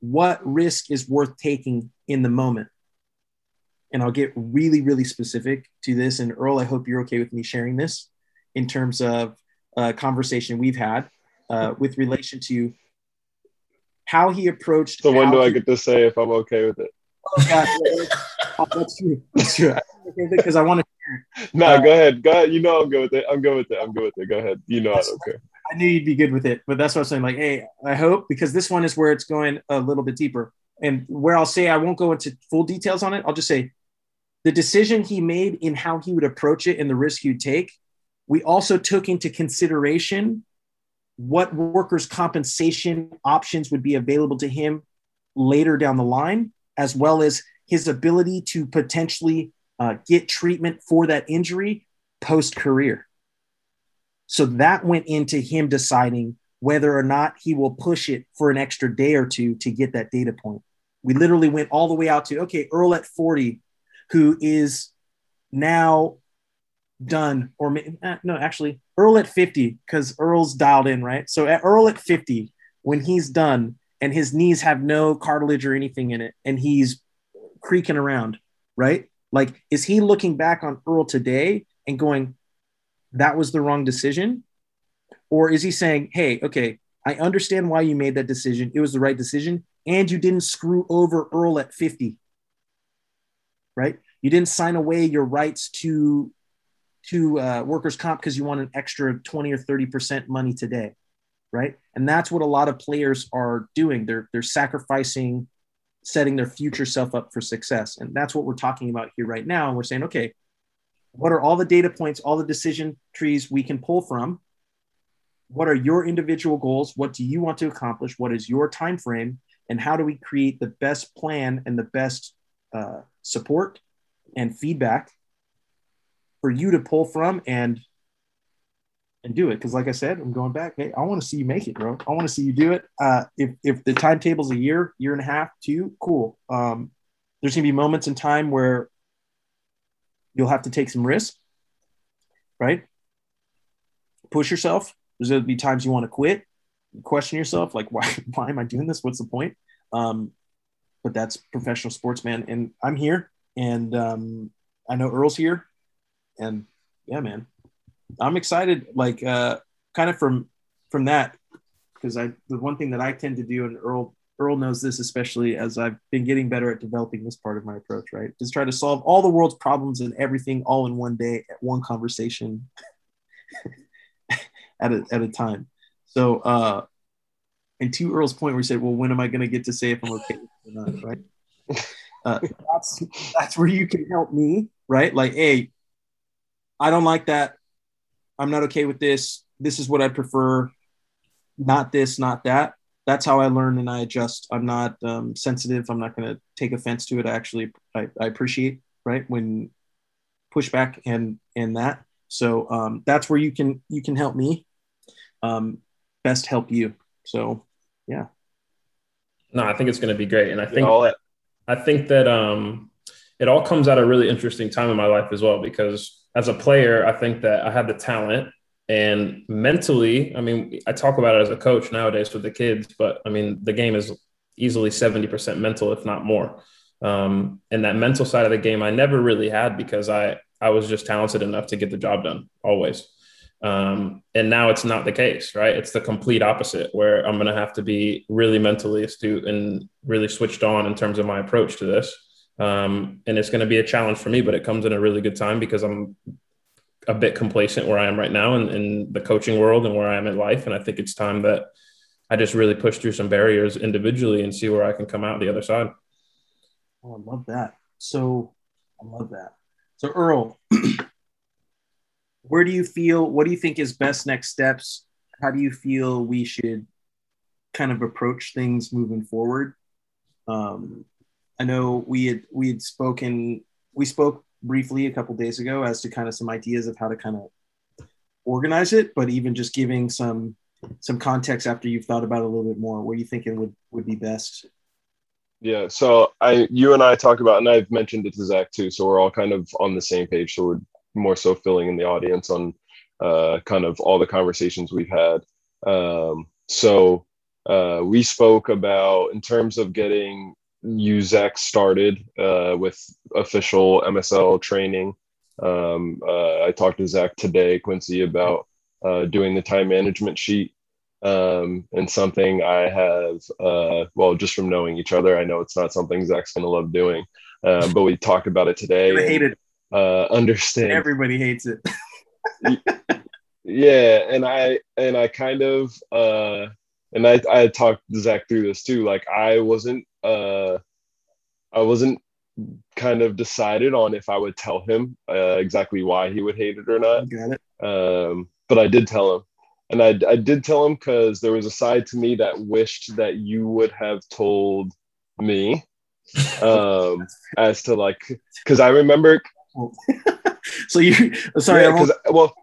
what risk is worth taking in the moment? And I'll get really, really specific to this. And Earl, I hope you're okay with me sharing this in terms of a conversation we've had with relation to how he approached. So when do I get to say if I'm okay with it? Oh God, that's true. That's true. Because I want to. Nah, go ahead. Go ahead. You know I'm good with it. I'm good with it. I'm good with it. Go ahead. You know I don't care. I knew you'd be good with it, but that's what I'm saying. Like, hey, I hope, because this one is where it's going a little bit deeper, and where I'll say I won't go into full details on it. I'll just say the decision he made in how he would approach it and the risk he'd take. We also took into consideration what workers' compensation options would be available to him later down the line, as well as his ability to potentially get treatment for that injury post-career. So that went into him deciding whether or not he will push it for an extra day or two to get that data point. We literally went all the way out to, okay, Earl at 40, who is now done, or no, actually Earl at 50, because Earl's dialed in, right? So at Earl at 50, when he's done and his knees have no cartilage or anything in it, and he's creaking around, right? Like, is he looking back on Earl today and going, that was the wrong decision? Or is he saying, hey, okay, I understand why you made that decision. It was the right decision. And you didn't screw over Earl at 50, right? You didn't sign away your rights to workers' comp because you want an extra 20 or 30% money today, right? And that's what a lot of players are doing. They're sacrificing, setting their future self up for success. And that's what we're talking about here right now. And we're saying, okay, what are all the data points, all the decision trees we can pull from? What are your individual goals? What do you want to accomplish? What is your time frame? And how do we create the best plan and the best support and feedback for you to pull from and do it? Because like I said, I'm going back, hey, I want to see you make it, bro. I want to see you do it. If the timetable's a year, year and a half, two, cool. There's going to be moments in time where you'll have to take some risk, right? Push yourself. There's going to be times you want to quit, you question yourself, like, why am I doing this? What's the point? But that's professional sports, man. And I'm here, and I know Earl's here. And yeah, man, I'm excited, like kind of from that, because the one thing that I tend to do, and Earl knows this, especially as I've been getting better at developing this part of my approach, right, is try to solve all the world's problems and everything all in one day at one conversation at a time. So, and to Earl's point where he said, well, when am I going to get to say if I'm okay or not, right? That's where you can help me, right? Like, hey, I don't like that. I'm not okay with this. This is what I prefer. Not this, not that. That's how I learn and I adjust. I'm not sensitive. I'm not going to take offense to it. I appreciate, right, when pushback and that. So that's where you can help me best help you. So, yeah. No, I think it's going to be great. And I think that it all comes at a really interesting time in my life as well, because as a player, I think that I had the talent, and mentally, I mean, I talk about it as a coach nowadays with the kids, but I mean, the game is easily 70% mental, if not more. And that mental side of the game, I never really had, because I was just talented enough to get the job done always. And now it's not the case, right? It's the complete opposite, where I'm going to have to be really mentally astute and really switched on in terms of my approach to this. And it's going to be a challenge for me, but it comes in a really good time, because I'm a bit complacent where I am right now in the coaching world and where I am in life. And I think it's time that I just really push through some barriers individually and see where I can come out the other side. Oh, I love that. So Earl, what do you think is best next steps? How do you feel we should kind of approach things moving forward? I know we spoke briefly a couple of days ago as to kind of some ideas of how to kind of organize it, but even just giving some context after you've thought about it a little bit more, what are you thinking would be best? Yeah. So you and I talked about, and I've mentioned it to Zach too, so we're all kind of on the same page. So we're more so filling in the audience on kind of all the conversations we've had. So we spoke about, in terms of getting UZEC started with official MSL training. I talked to Zach today, Quincy, about doing the time management sheet. and something I have, well, just from knowing each other, I know it's not something Zach's going to love doing, but we talked about it today. I hate it. Understand. Everybody hates it. Yeah. And I kind of, and I talked to Zach through this too. Like I wasn't kind of decided on if I would tell him exactly why he would hate it or not. Got it. But I did tell him. And I did tell him because there was a side to me that wished that you would have told me as to like, because I remember. So you, sorry. Yeah, well,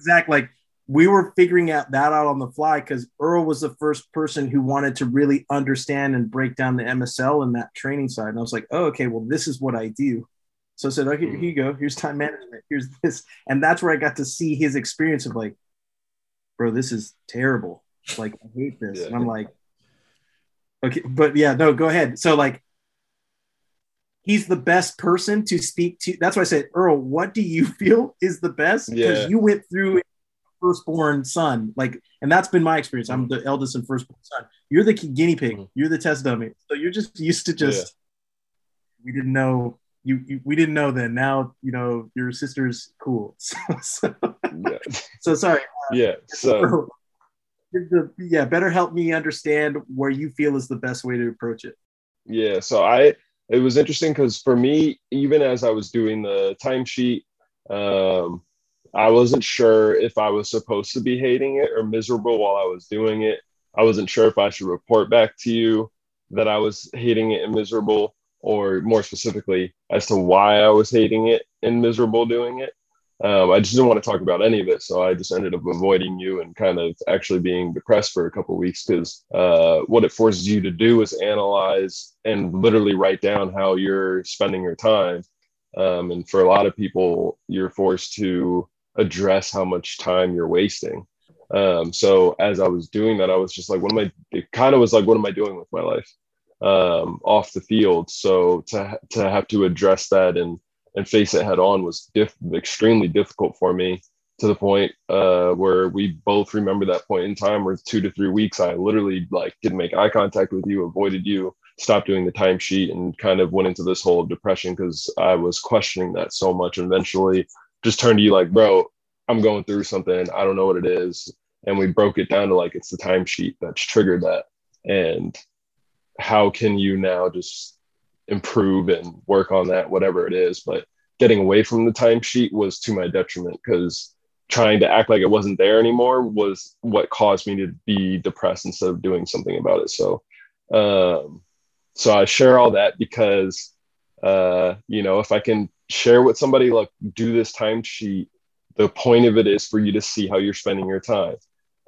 Zach, like we were figuring out on the fly because Earl was the first person who wanted to really understand and break down the MSL and that training side. And I was like, oh, okay, well, this is what I do. So I said, okay, here you go. Here's time management. Here's this. And that's where I got to see his experience of like, bro, this is terrible. Like, I hate this. Yeah. And I'm like, okay, but yeah, no, go ahead. So like, he's the best person to speak to. That's why I said, Earl, what do you feel is the best? Because you went through firstborn son. Like, and that's been my experience. I'm the eldest and firstborn son. You're the guinea pig. You're the test dummy. So you're just used to just, we didn't know we didn't know then. Now, you know, your sister's cool. So sorry. Yeah. So better help me understand where you feel is the best way to approach it. Yeah. So it was interesting because for me, even as I was doing the timesheet, I wasn't sure if I was supposed to be hating it or miserable while I was doing it. I wasn't sure if I should report back to you that I was hating it and miserable, or more specifically as to why I was hating it and miserable doing it. I just didn't want to talk about any of it. So I just ended up avoiding you and kind of actually being depressed for a couple of weeks, because what it forces you to do is analyze and literally write down how you're spending your time. And for a lot of people, you're forced to address how much time you're wasting. So as I was doing that, I was just like, what am I doing with my life off the field? So to have to address that and face it head on was extremely difficult for me, to the point where we both remember that point in time where 2 to 3 weeks, I literally like didn't make eye contact with you, avoided you, stopped doing the timesheet, and kind of went into this whole depression because I was questioning that so much. And eventually just turned to you like, bro, I'm going through something. I don't know what it is. And we broke it down to like, it's the timesheet that's triggered that. And how can you now just improve and work on that, whatever it is. But getting away from the timesheet was to my detriment, because trying to act like it wasn't there anymore was what caused me to be depressed instead of doing something about it. So, so I share all that because, you know, if I can share with somebody, like, do this timesheet, the point of it is for you to see how you're spending your time.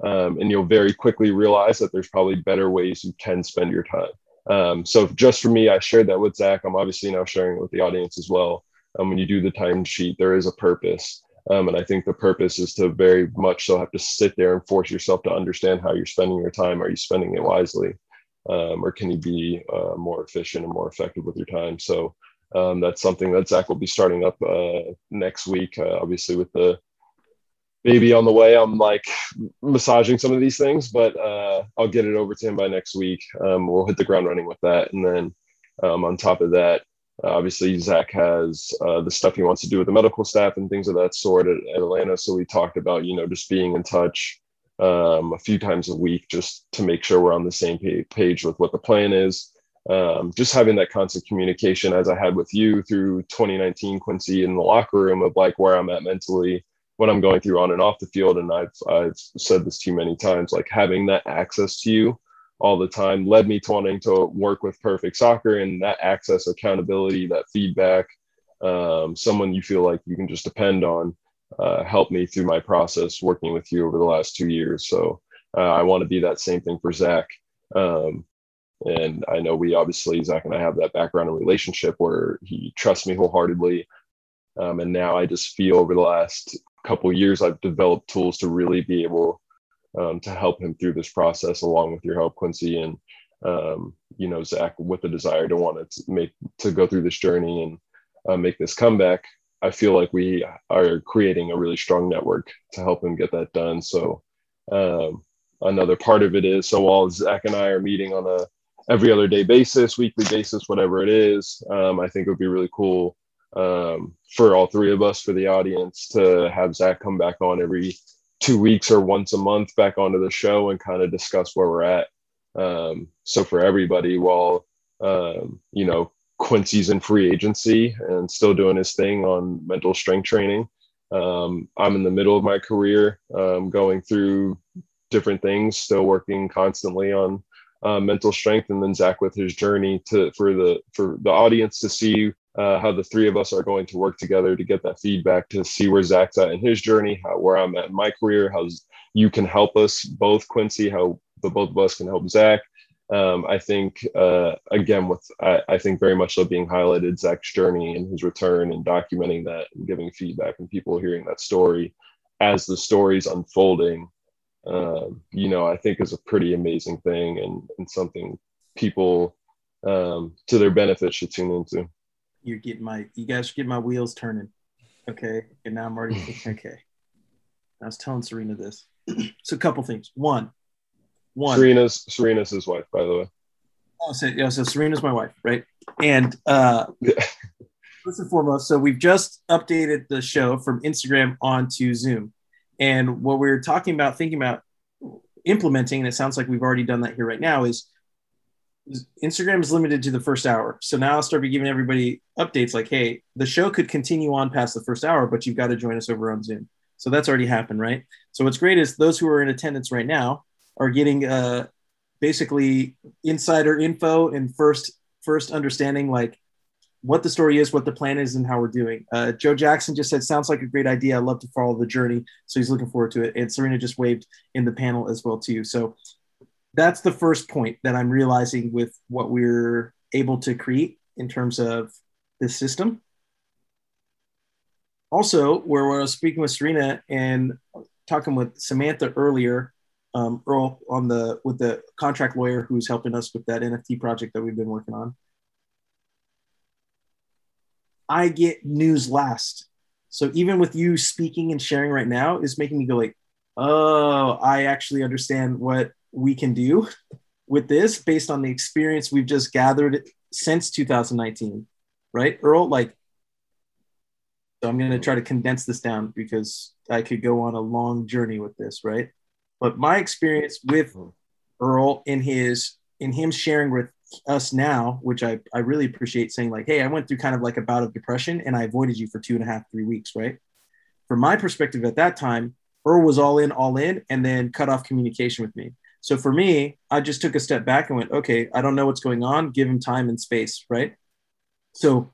And you'll very quickly realize that there's probably better ways you can spend your time. So just for me, I shared that with Zach. I'm obviously now sharing it with the audience as well. When you do the timesheet, there is a purpose. And I think the purpose is to very much so have to sit there and force yourself to understand how you're spending your time. Are you spending it wisely? Or can you be more efficient and more effective with your time? So that's something that Zach will be starting up next week. Obviously with the baby on the way, I'm like massaging some of these things, but I'll get it over to him by next week. We'll hit the ground running with that. And then on top of that, obviously Zach has the stuff he wants to do with the medical staff and things of that sort at Atlanta. So we talked about, you know, just being in touch a few times a week, just to make sure we're on the same page with what the plan is. Just having that constant communication as I had with you through 2019, Quincy, in the locker room, of like where I'm at mentally, what I'm going through on and off the field. And I've said this too many times, like having that access to you all the time led me to wanting to work with Perfect Soccer, and that access, accountability, that feedback, someone you feel like you can just depend on, helped me through my process working with you over the last 2 years. So I want to be that same thing for Zach. And I know we obviously, Zach and I have that background and relationship where he trusts me wholeheartedly. And now I just feel over the last couple of years, I've developed tools to really be able to help him through this process, along with your help, Quincy, and you know, Zach, with the desire to want to go through this journey and make this comeback. I feel like we are creating a really strong network to help him get that done. So another part of it is. So while Zach and I are meeting on a every other day basis, weekly basis, whatever it is, I think it would be really cool for all three of us, for the audience, to have Zach come back on every 2 weeks or once a month back onto the show and kind of discuss where we're at. So for everybody, while, you know, Quincy's in free agency and still doing his thing on mental strength training, I'm in the middle of my career, going through different things, still working constantly on mental strength, and then Zach with his journey for the audience to see how the three of us are going to work together to get that feedback, to see where Zach's at in his journey, where I'm at in my career, how you can help us both, Quincy, how the both of us can help Zach. I think, again, I think very much so being highlighted Zach's journey and his return and documenting that and giving feedback and people hearing that story as the story's unfolding, you know, I think is a pretty amazing thing and something people to their benefit should tune into. You guys get my wheels turning. Okay. And now I'm already thinking, okay. I was telling Serena this. So a couple things. One. Serena's his wife, by the way. Oh, so Serena's my wife, right? And first and foremost, so we've just updated the show from Instagram onto Zoom. And what we're talking about, thinking about implementing, and it sounds like we've already done that here right now, is Instagram is limited to the first hour. So now I'll start giving everybody updates like, hey, the show could continue on past the first hour, but you've got to join us over on Zoom. So that's already happened, right? So what's great is those who are in attendance right now are getting basically insider info and first understanding, like what the story is, what the plan is, and how we're doing. Joe Jackson just said, sounds like a great idea. I love to follow the journey. So he's looking forward to it. And Serena just waved in the panel as well too. So that's the first point that I'm realizing with what we're able to create in terms of this system. Also, where I was speaking with Serena and talking with Samantha earlier, Earl, with the contract lawyer who's helping us with that NFT project that we've been working on. I get news last. So even with you speaking and sharing right now is making me go like, oh, I actually understand what we can do with this based on the experience we've just gathered since 2019, right, Earl? Like, so I'm going to try to condense this down because I could go on a long journey with this, right? But my experience with Earl and him sharing with us now, which I really appreciate, saying like, hey, I went through kind of like a bout of depression and I avoided you for 2.5, 3 weeks, right? From my perspective at that time, Earl was all in, and then cut off communication with me. So for me, I just took a step back and went, okay, I don't know what's going on. Give him time and space, right? So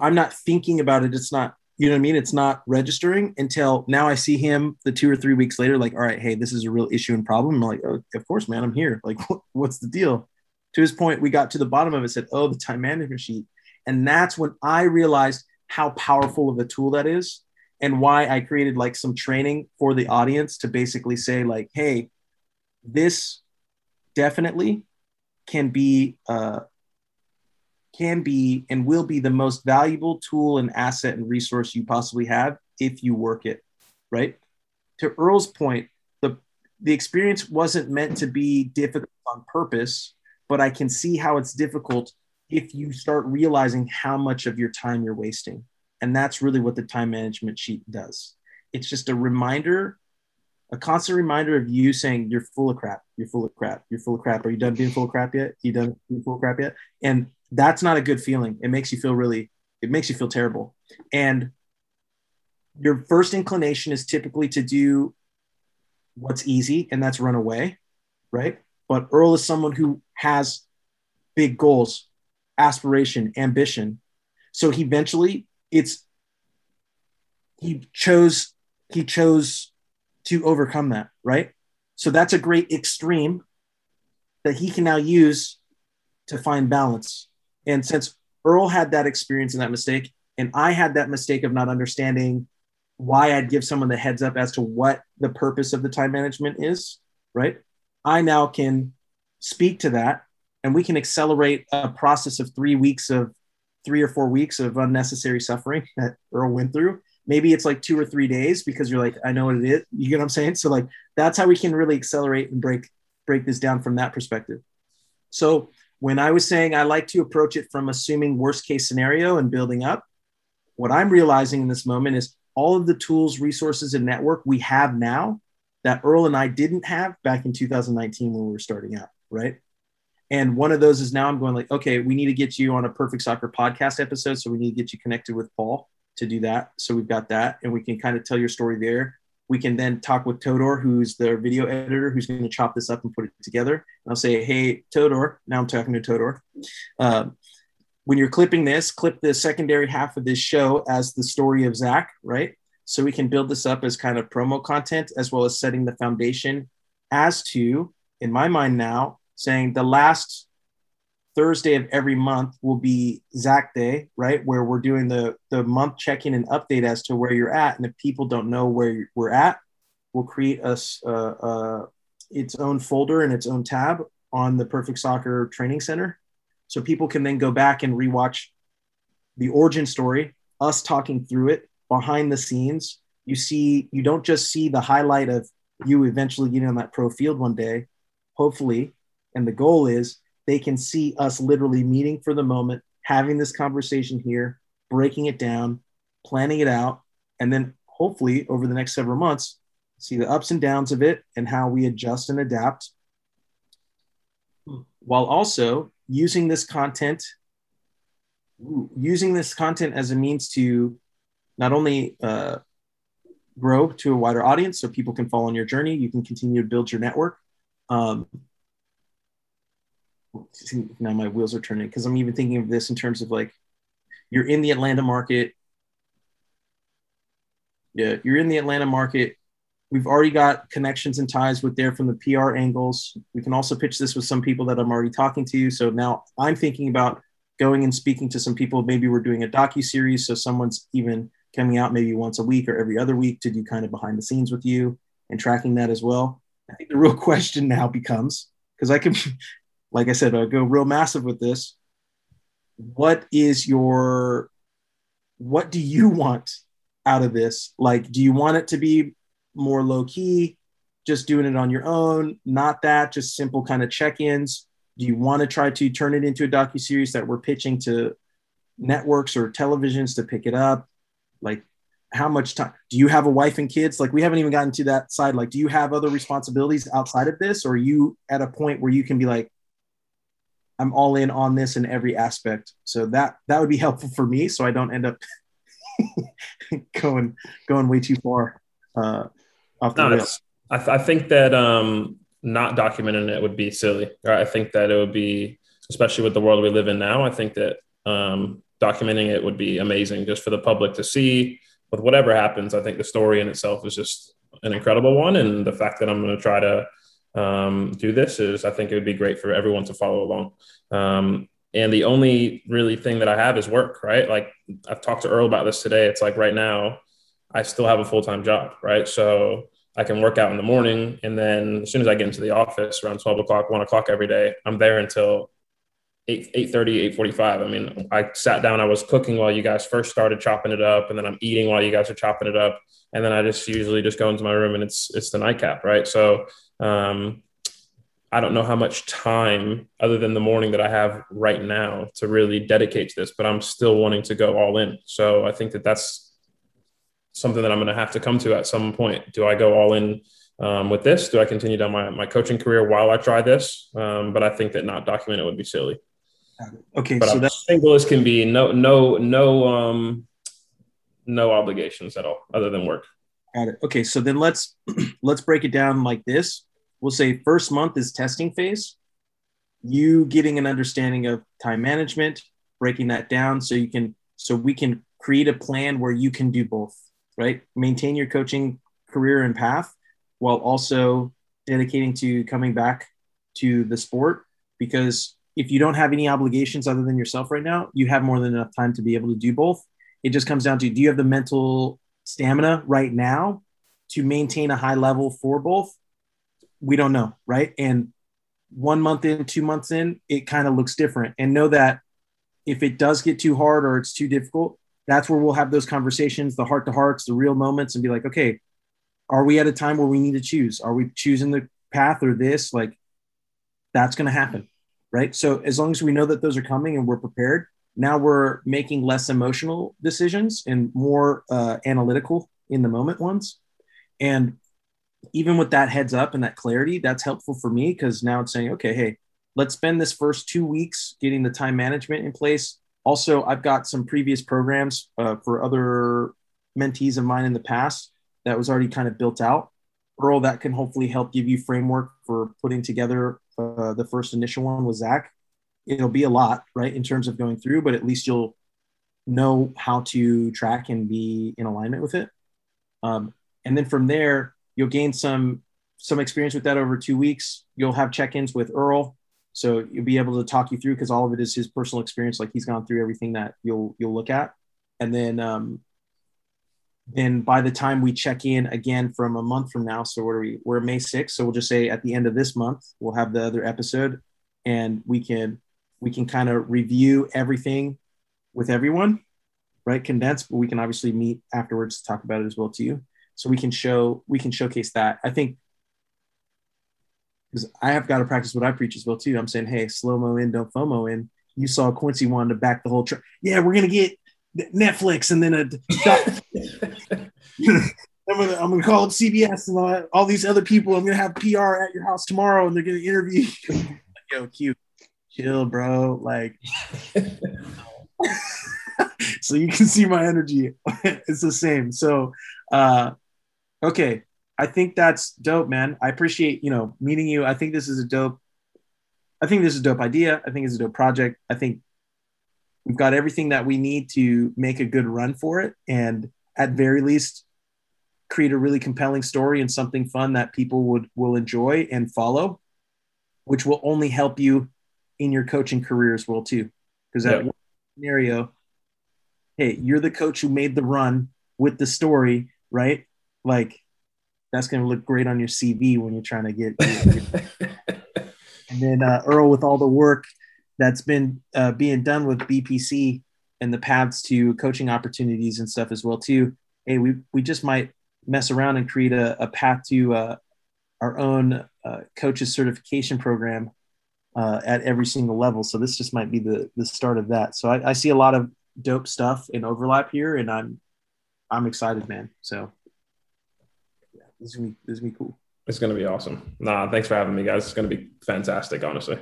I'm not thinking about it. It's not, you know what I mean? It's not registering until now I see him the 2 or 3 weeks later, like, all right, hey, this is a real issue and problem. I'm like, oh, of course, man, I'm here. Like, what's the deal? To his point, we got to the bottom of it, said, oh, the time management sheet. And that's when I realized how powerful of a tool that is and why I created like some training for the audience to basically say like, hey, this definitely can be and will be the most valuable tool and asset and resource you possibly have if you work it, right? To Earl's point, the experience wasn't meant to be difficult on purpose, but I can see how it's difficult if you start realizing how much of your time you're wasting. And that's really what the time management sheet does. It's just a reminder, a constant reminder of you saying, you're full of crap, you're full of crap, you're full of crap. Are you done being full of crap yet? You done being full of crap yet? And that's not a good feeling. It makes you feel terrible. And your first inclination is typically to do what's easy, and that's run away, right? But Earl is someone who has big goals, aspiration, ambition. So he eventually he chose to overcome that, right? So that's a great extreme that he can now use to find balance. And since Earl had that experience and that mistake, and I had that mistake of not understanding why I'd give someone the heads up as to what the purpose of the time management is, right? I now can speak to that, and we can accelerate a process of 3 or 4 weeks of unnecessary suffering that Earl went through maybe it's like 2 or 3 days because you're like, I know what it is. You get what I'm saying? So like, that's how we can really accelerate and break this down from that perspective. So when I was saying I like to approach it from assuming worst case scenario and building up, what I'm realizing in this moment is all of the tools, resources, and network we have now that Earl and I didn't have back in 2019 when we were starting out, right? And one of those is now I'm going like, okay, we need to get you on a Perfect Soccer podcast episode. So we need to get you connected with Paul to do that. So we've got that. And we can kind of tell your story there. We can then talk with Todor, who's the video editor, who's going to chop this up and put it together. And I'll say, hey, Todor, now I'm talking to Todor. When you're clipping this, clip the secondary half of this show as the story of Zach, right? So we can build this up as kind of promo content, as well as setting the foundation as to, in my mind now, saying the last Thursday of every month will be Zach Day, right? Where we're doing the month check-in and update as to where you're at. And if people don't know where we're at, we'll create us its own folder and its own tab on the Perfect Soccer Training Center. So people can then go back and rewatch the origin story, us talking through it behind the scenes. You don't just see the highlight of you eventually getting on that pro field one day, hopefully. And the goal is they can see us literally meeting for the moment, having this conversation here, breaking it down, planning it out. And then hopefully over the next several months, see the ups and downs of it and how we adjust and adapt, while also using this content as a means to not only grow to a wider audience so people can follow on your journey, you can continue to build your network. Now my wheels are turning because I'm even thinking of this in terms of like, you're in the Atlanta market. Yeah, you're in the Atlanta market. We've already got connections and ties with there from the PR angles. We can also pitch this with some people that I'm already talking to. So now I'm thinking about going and speaking to some people. Maybe we're doing a docu-series. So someone's even coming out maybe once a week or every other week to do kind of behind the scenes with you and tracking that as well. I think the real question now becomes, because I can, like I said, I'll go real massive with this. What do you want out of this? Like, do you want it to be more low key, just doing it on your own, not that, just simple kind of check-ins? Do you want to try to turn it into a docuseries that we're pitching to networks or televisions to pick it up? Like, how much time do you have? A wife and kids? Like, we haven't even gotten to that side. Like, do you have other responsibilities outside of this? Or are you at a point where you can be like, I'm all in on this in every aspect? So that would be helpful for me. So I don't end up going way too far. I think that not documenting it would be silly. Right? I think that it would be, especially with the world we live in now, I think that documenting it would be amazing just for the public to see. With whatever happens, I think the story in itself is just an incredible one. And the fact that I'm going to try to do this is, I think it would be great for everyone to follow along. And the only really thing that I have is work, right? Like, I've talked to Earl about this today. It's like right now, I still have a full-time job, right? So I can work out in the morning. And then as soon as I get into the office around 12 o'clock, 1 o'clock every day, I'm there until 8:30, 8:45. I mean, I sat down, I was cooking while you guys first started chopping it up. And then I'm eating while you guys are chopping it up. And then I just usually just go into my room and it's the nightcap, right? So I don't know how much time other than the morning that I have right now to really dedicate to this, but I'm still wanting to go all in. So I think that that's something that I'm going to have to come to at some point. Do I go all in with this? Do I continue down my coaching career while I try this? But I think that not documenting it would be silly. Okay. But so that's single as can be. No obligations at all other than work. Got it. Okay. So then let's break it down like this. We'll say first month is testing phase. You getting an understanding of time management, breaking that down so we can create a plan where you can do both. Right? Maintain your coaching career and path while also dedicating to coming back to the sport, because if you don't have any obligations other than yourself right now, you have more than enough time to be able to do both. It just comes down to, do you have the mental stamina right now to maintain a high level for both? We don't know, right? And 1 month in, 2 months in, it kind of looks different. And know that if it does get too hard or it's too difficult, that's where we'll have those conversations, the heart to hearts, the real moments, and be like, okay, are we at a time where we need to choose? Are we choosing the path or this? Like, that's going to happen. Right. So as long as we know that those are coming and we're prepared, now we're making less emotional decisions and more analytical in the moment ones. And even with that heads up and that clarity, that's helpful for me, because now it's saying, okay, hey, let's spend this first 2 weeks getting the time management in place. Also, I've got some previous programs for other mentees of mine in the past that was already kind of built out. Earl, that can hopefully help give you framework for putting together the first initial one with Zach. It'll be a lot, right, in terms of going through, but at least you'll know how to track and be in alignment with it. And then from there, you'll gain some experience with that over 2 weeks. You'll have check-ins with Earl. So you'll be able to talk you through, because all of it is his personal experience. Like, he's gone through everything that you'll look at. And then by the time we check in again from a month from now, so what are we? We're May 6th. So we'll just say at the end of this month, we'll have the other episode, and we can kind of review everything with everyone, right? Condensed, but we can obviously meet afterwards to talk about it as well to you. So we can showcase that. I think, because I have got to practice what I preach as well too. I'm saying, hey, slow-mo in, don't FOMO in. You saw Quincy wanted to back the whole track. Yeah, we're going to get Netflix and then I'm going to call up CBS and all these other people. I'm going to have PR at your house tomorrow and they're going to interview you. Like, yo, cute. Chill, bro. Like, so you can see my energy. It's the same. So, okay. I think that's dope, man. I appreciate, meeting you. I think this is a dope idea. I think it's a dope project. I think we've got everything that we need to make a good run for it. And at very least, create a really compelling story and something fun that people will enjoy and follow, which will only help you in your coaching career as well too. Because that one scenario, hey, you're the coach who made the run with the story, right? Like, that's going to look great on your CV when you're trying to get and then Earl, with all the work that's been being done with BPC and the paths to coaching opportunities and stuff as well too, hey, we just might mess around and create a path to our own coaches certification program at every single level. So this just might be the start of that. So I see a lot of dope stuff in overlap here, and I'm excited, man. So This is gonna be cool. It's gonna be awesome. Nah, thanks for having me, guys. It's gonna be fantastic, honestly.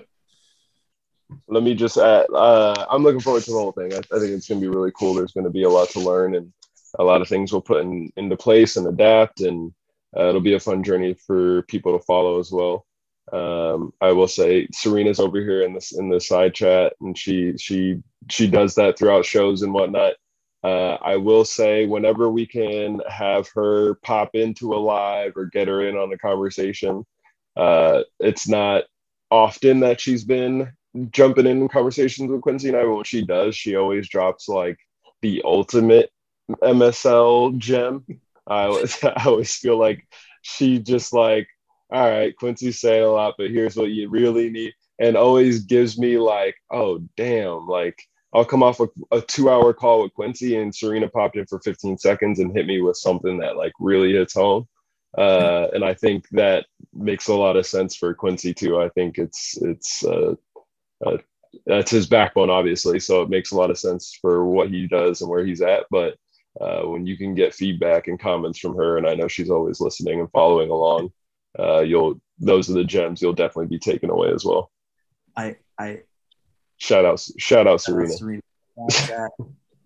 Let me just add, I'm looking forward to the whole thing. I think it's gonna be really cool. There's gonna be a lot to learn and a lot of things we'll put into place and adapt, and it'll be a fun journey for people to follow as well. I will say Serena's over here in the side chat, and she does that throughout shows and whatnot. I will say, whenever we can have her pop into a live or get her in on a conversation, it's not often that she's been jumping in conversations with Quincy and I, but when she does, she always drops like the ultimate MSL gem. I always feel like she just like, all right, Quincy's saying a lot, but here's what you really need, and always gives me like, oh, damn, like, I'll come off a 2-hour call with Quincy and Serena popped in for 15 seconds and hit me with something that like really hits home. And I think that makes a lot of sense for Quincy too. I think it's that's his backbone, obviously. So it makes a lot of sense for what he does and where he's at. But when you can get feedback and comments from her, and I know she's always listening and following along, those are the gems you'll definitely be taking away as well. Shout out Serena.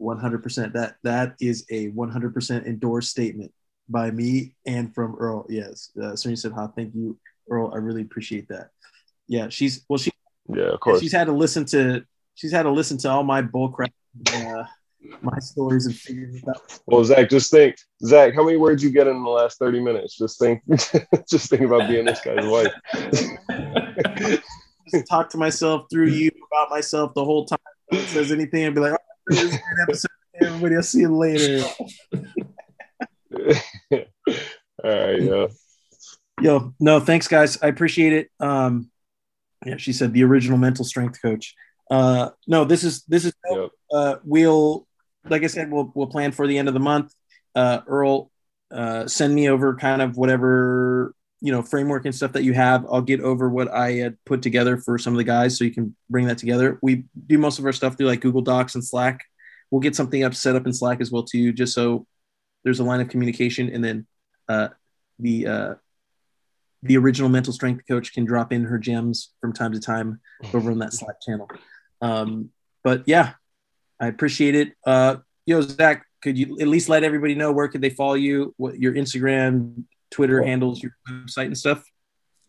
100%. That is a 100% endorsed statement by me and from Earl. Yes. Serena said, thank you, Earl. I really appreciate that. Yeah. Of course. She's had to listen to all my bullcrap, my stories and figures out. Well, Zach, how many words you get in the last 30 minutes? Just think about being this guy's wife. Talk to myself through you about myself the whole time. If it says anything, I'd be like, oh, this is an episode. Everybody, I'll see you later. All right, yo, no, thanks, guys. I appreciate it. Yeah, she said the original mental strength coach. No, this is dope. We'll like I said, we'll plan for the end of the month. Earl, send me over kind of whatever, you know, framework and stuff that you have. I'll get over what I had put together for some of the guys so you can bring that together. We do most of our stuff through like Google Docs and Slack. We'll get something up set up in Slack as well too, just so there's a line of communication, and then the original mental strength coach can drop in her gems from time to time over on that Slack channel. But yeah, I appreciate it. Yo, Zach, could you at least let everybody know where could they follow you, what your Instagram, Twitter handles, your website and stuff?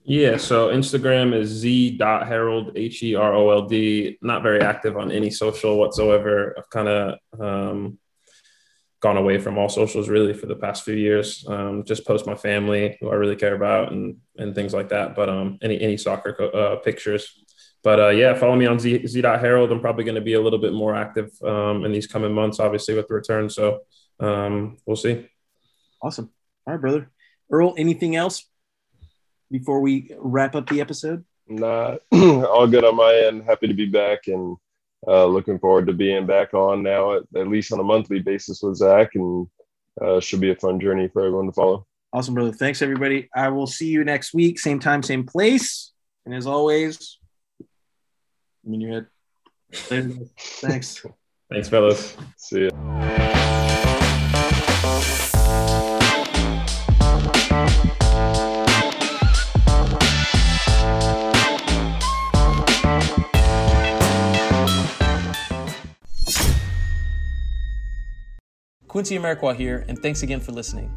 Yeah, so Instagram is z.herold, H-E-R-O-L-D. Not very active on any social whatsoever. I've kind of gone away from all socials really for the past few years. Just post my family, who I really care about, and things like that. But any soccer pictures. But yeah, follow me on z.herold. I'm probably going to be a little bit more active in these coming months, obviously, with the return. So we'll see. Awesome. All right, brother. Earl, anything else before we wrap up the episode? Nah, all good on my end. Happy to be back, and looking forward to being back on now, at least on a monthly basis with Zach, and should be a fun journey for everyone to follow. Awesome, brother. Thanks, everybody. I will see you next week. Same time, same place. And as always, I'm in your head. Thanks. Thanks, fellas. See ya. Quincy Amarikwa here, and thanks again for listening.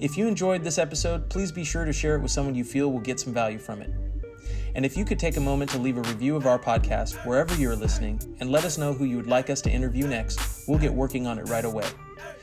If you enjoyed this episode, please be sure to share it with someone you feel will get some value from it. And if you could take a moment to leave a review of our podcast wherever you're listening and let us know who you would like us to interview next, we'll get working on it right away.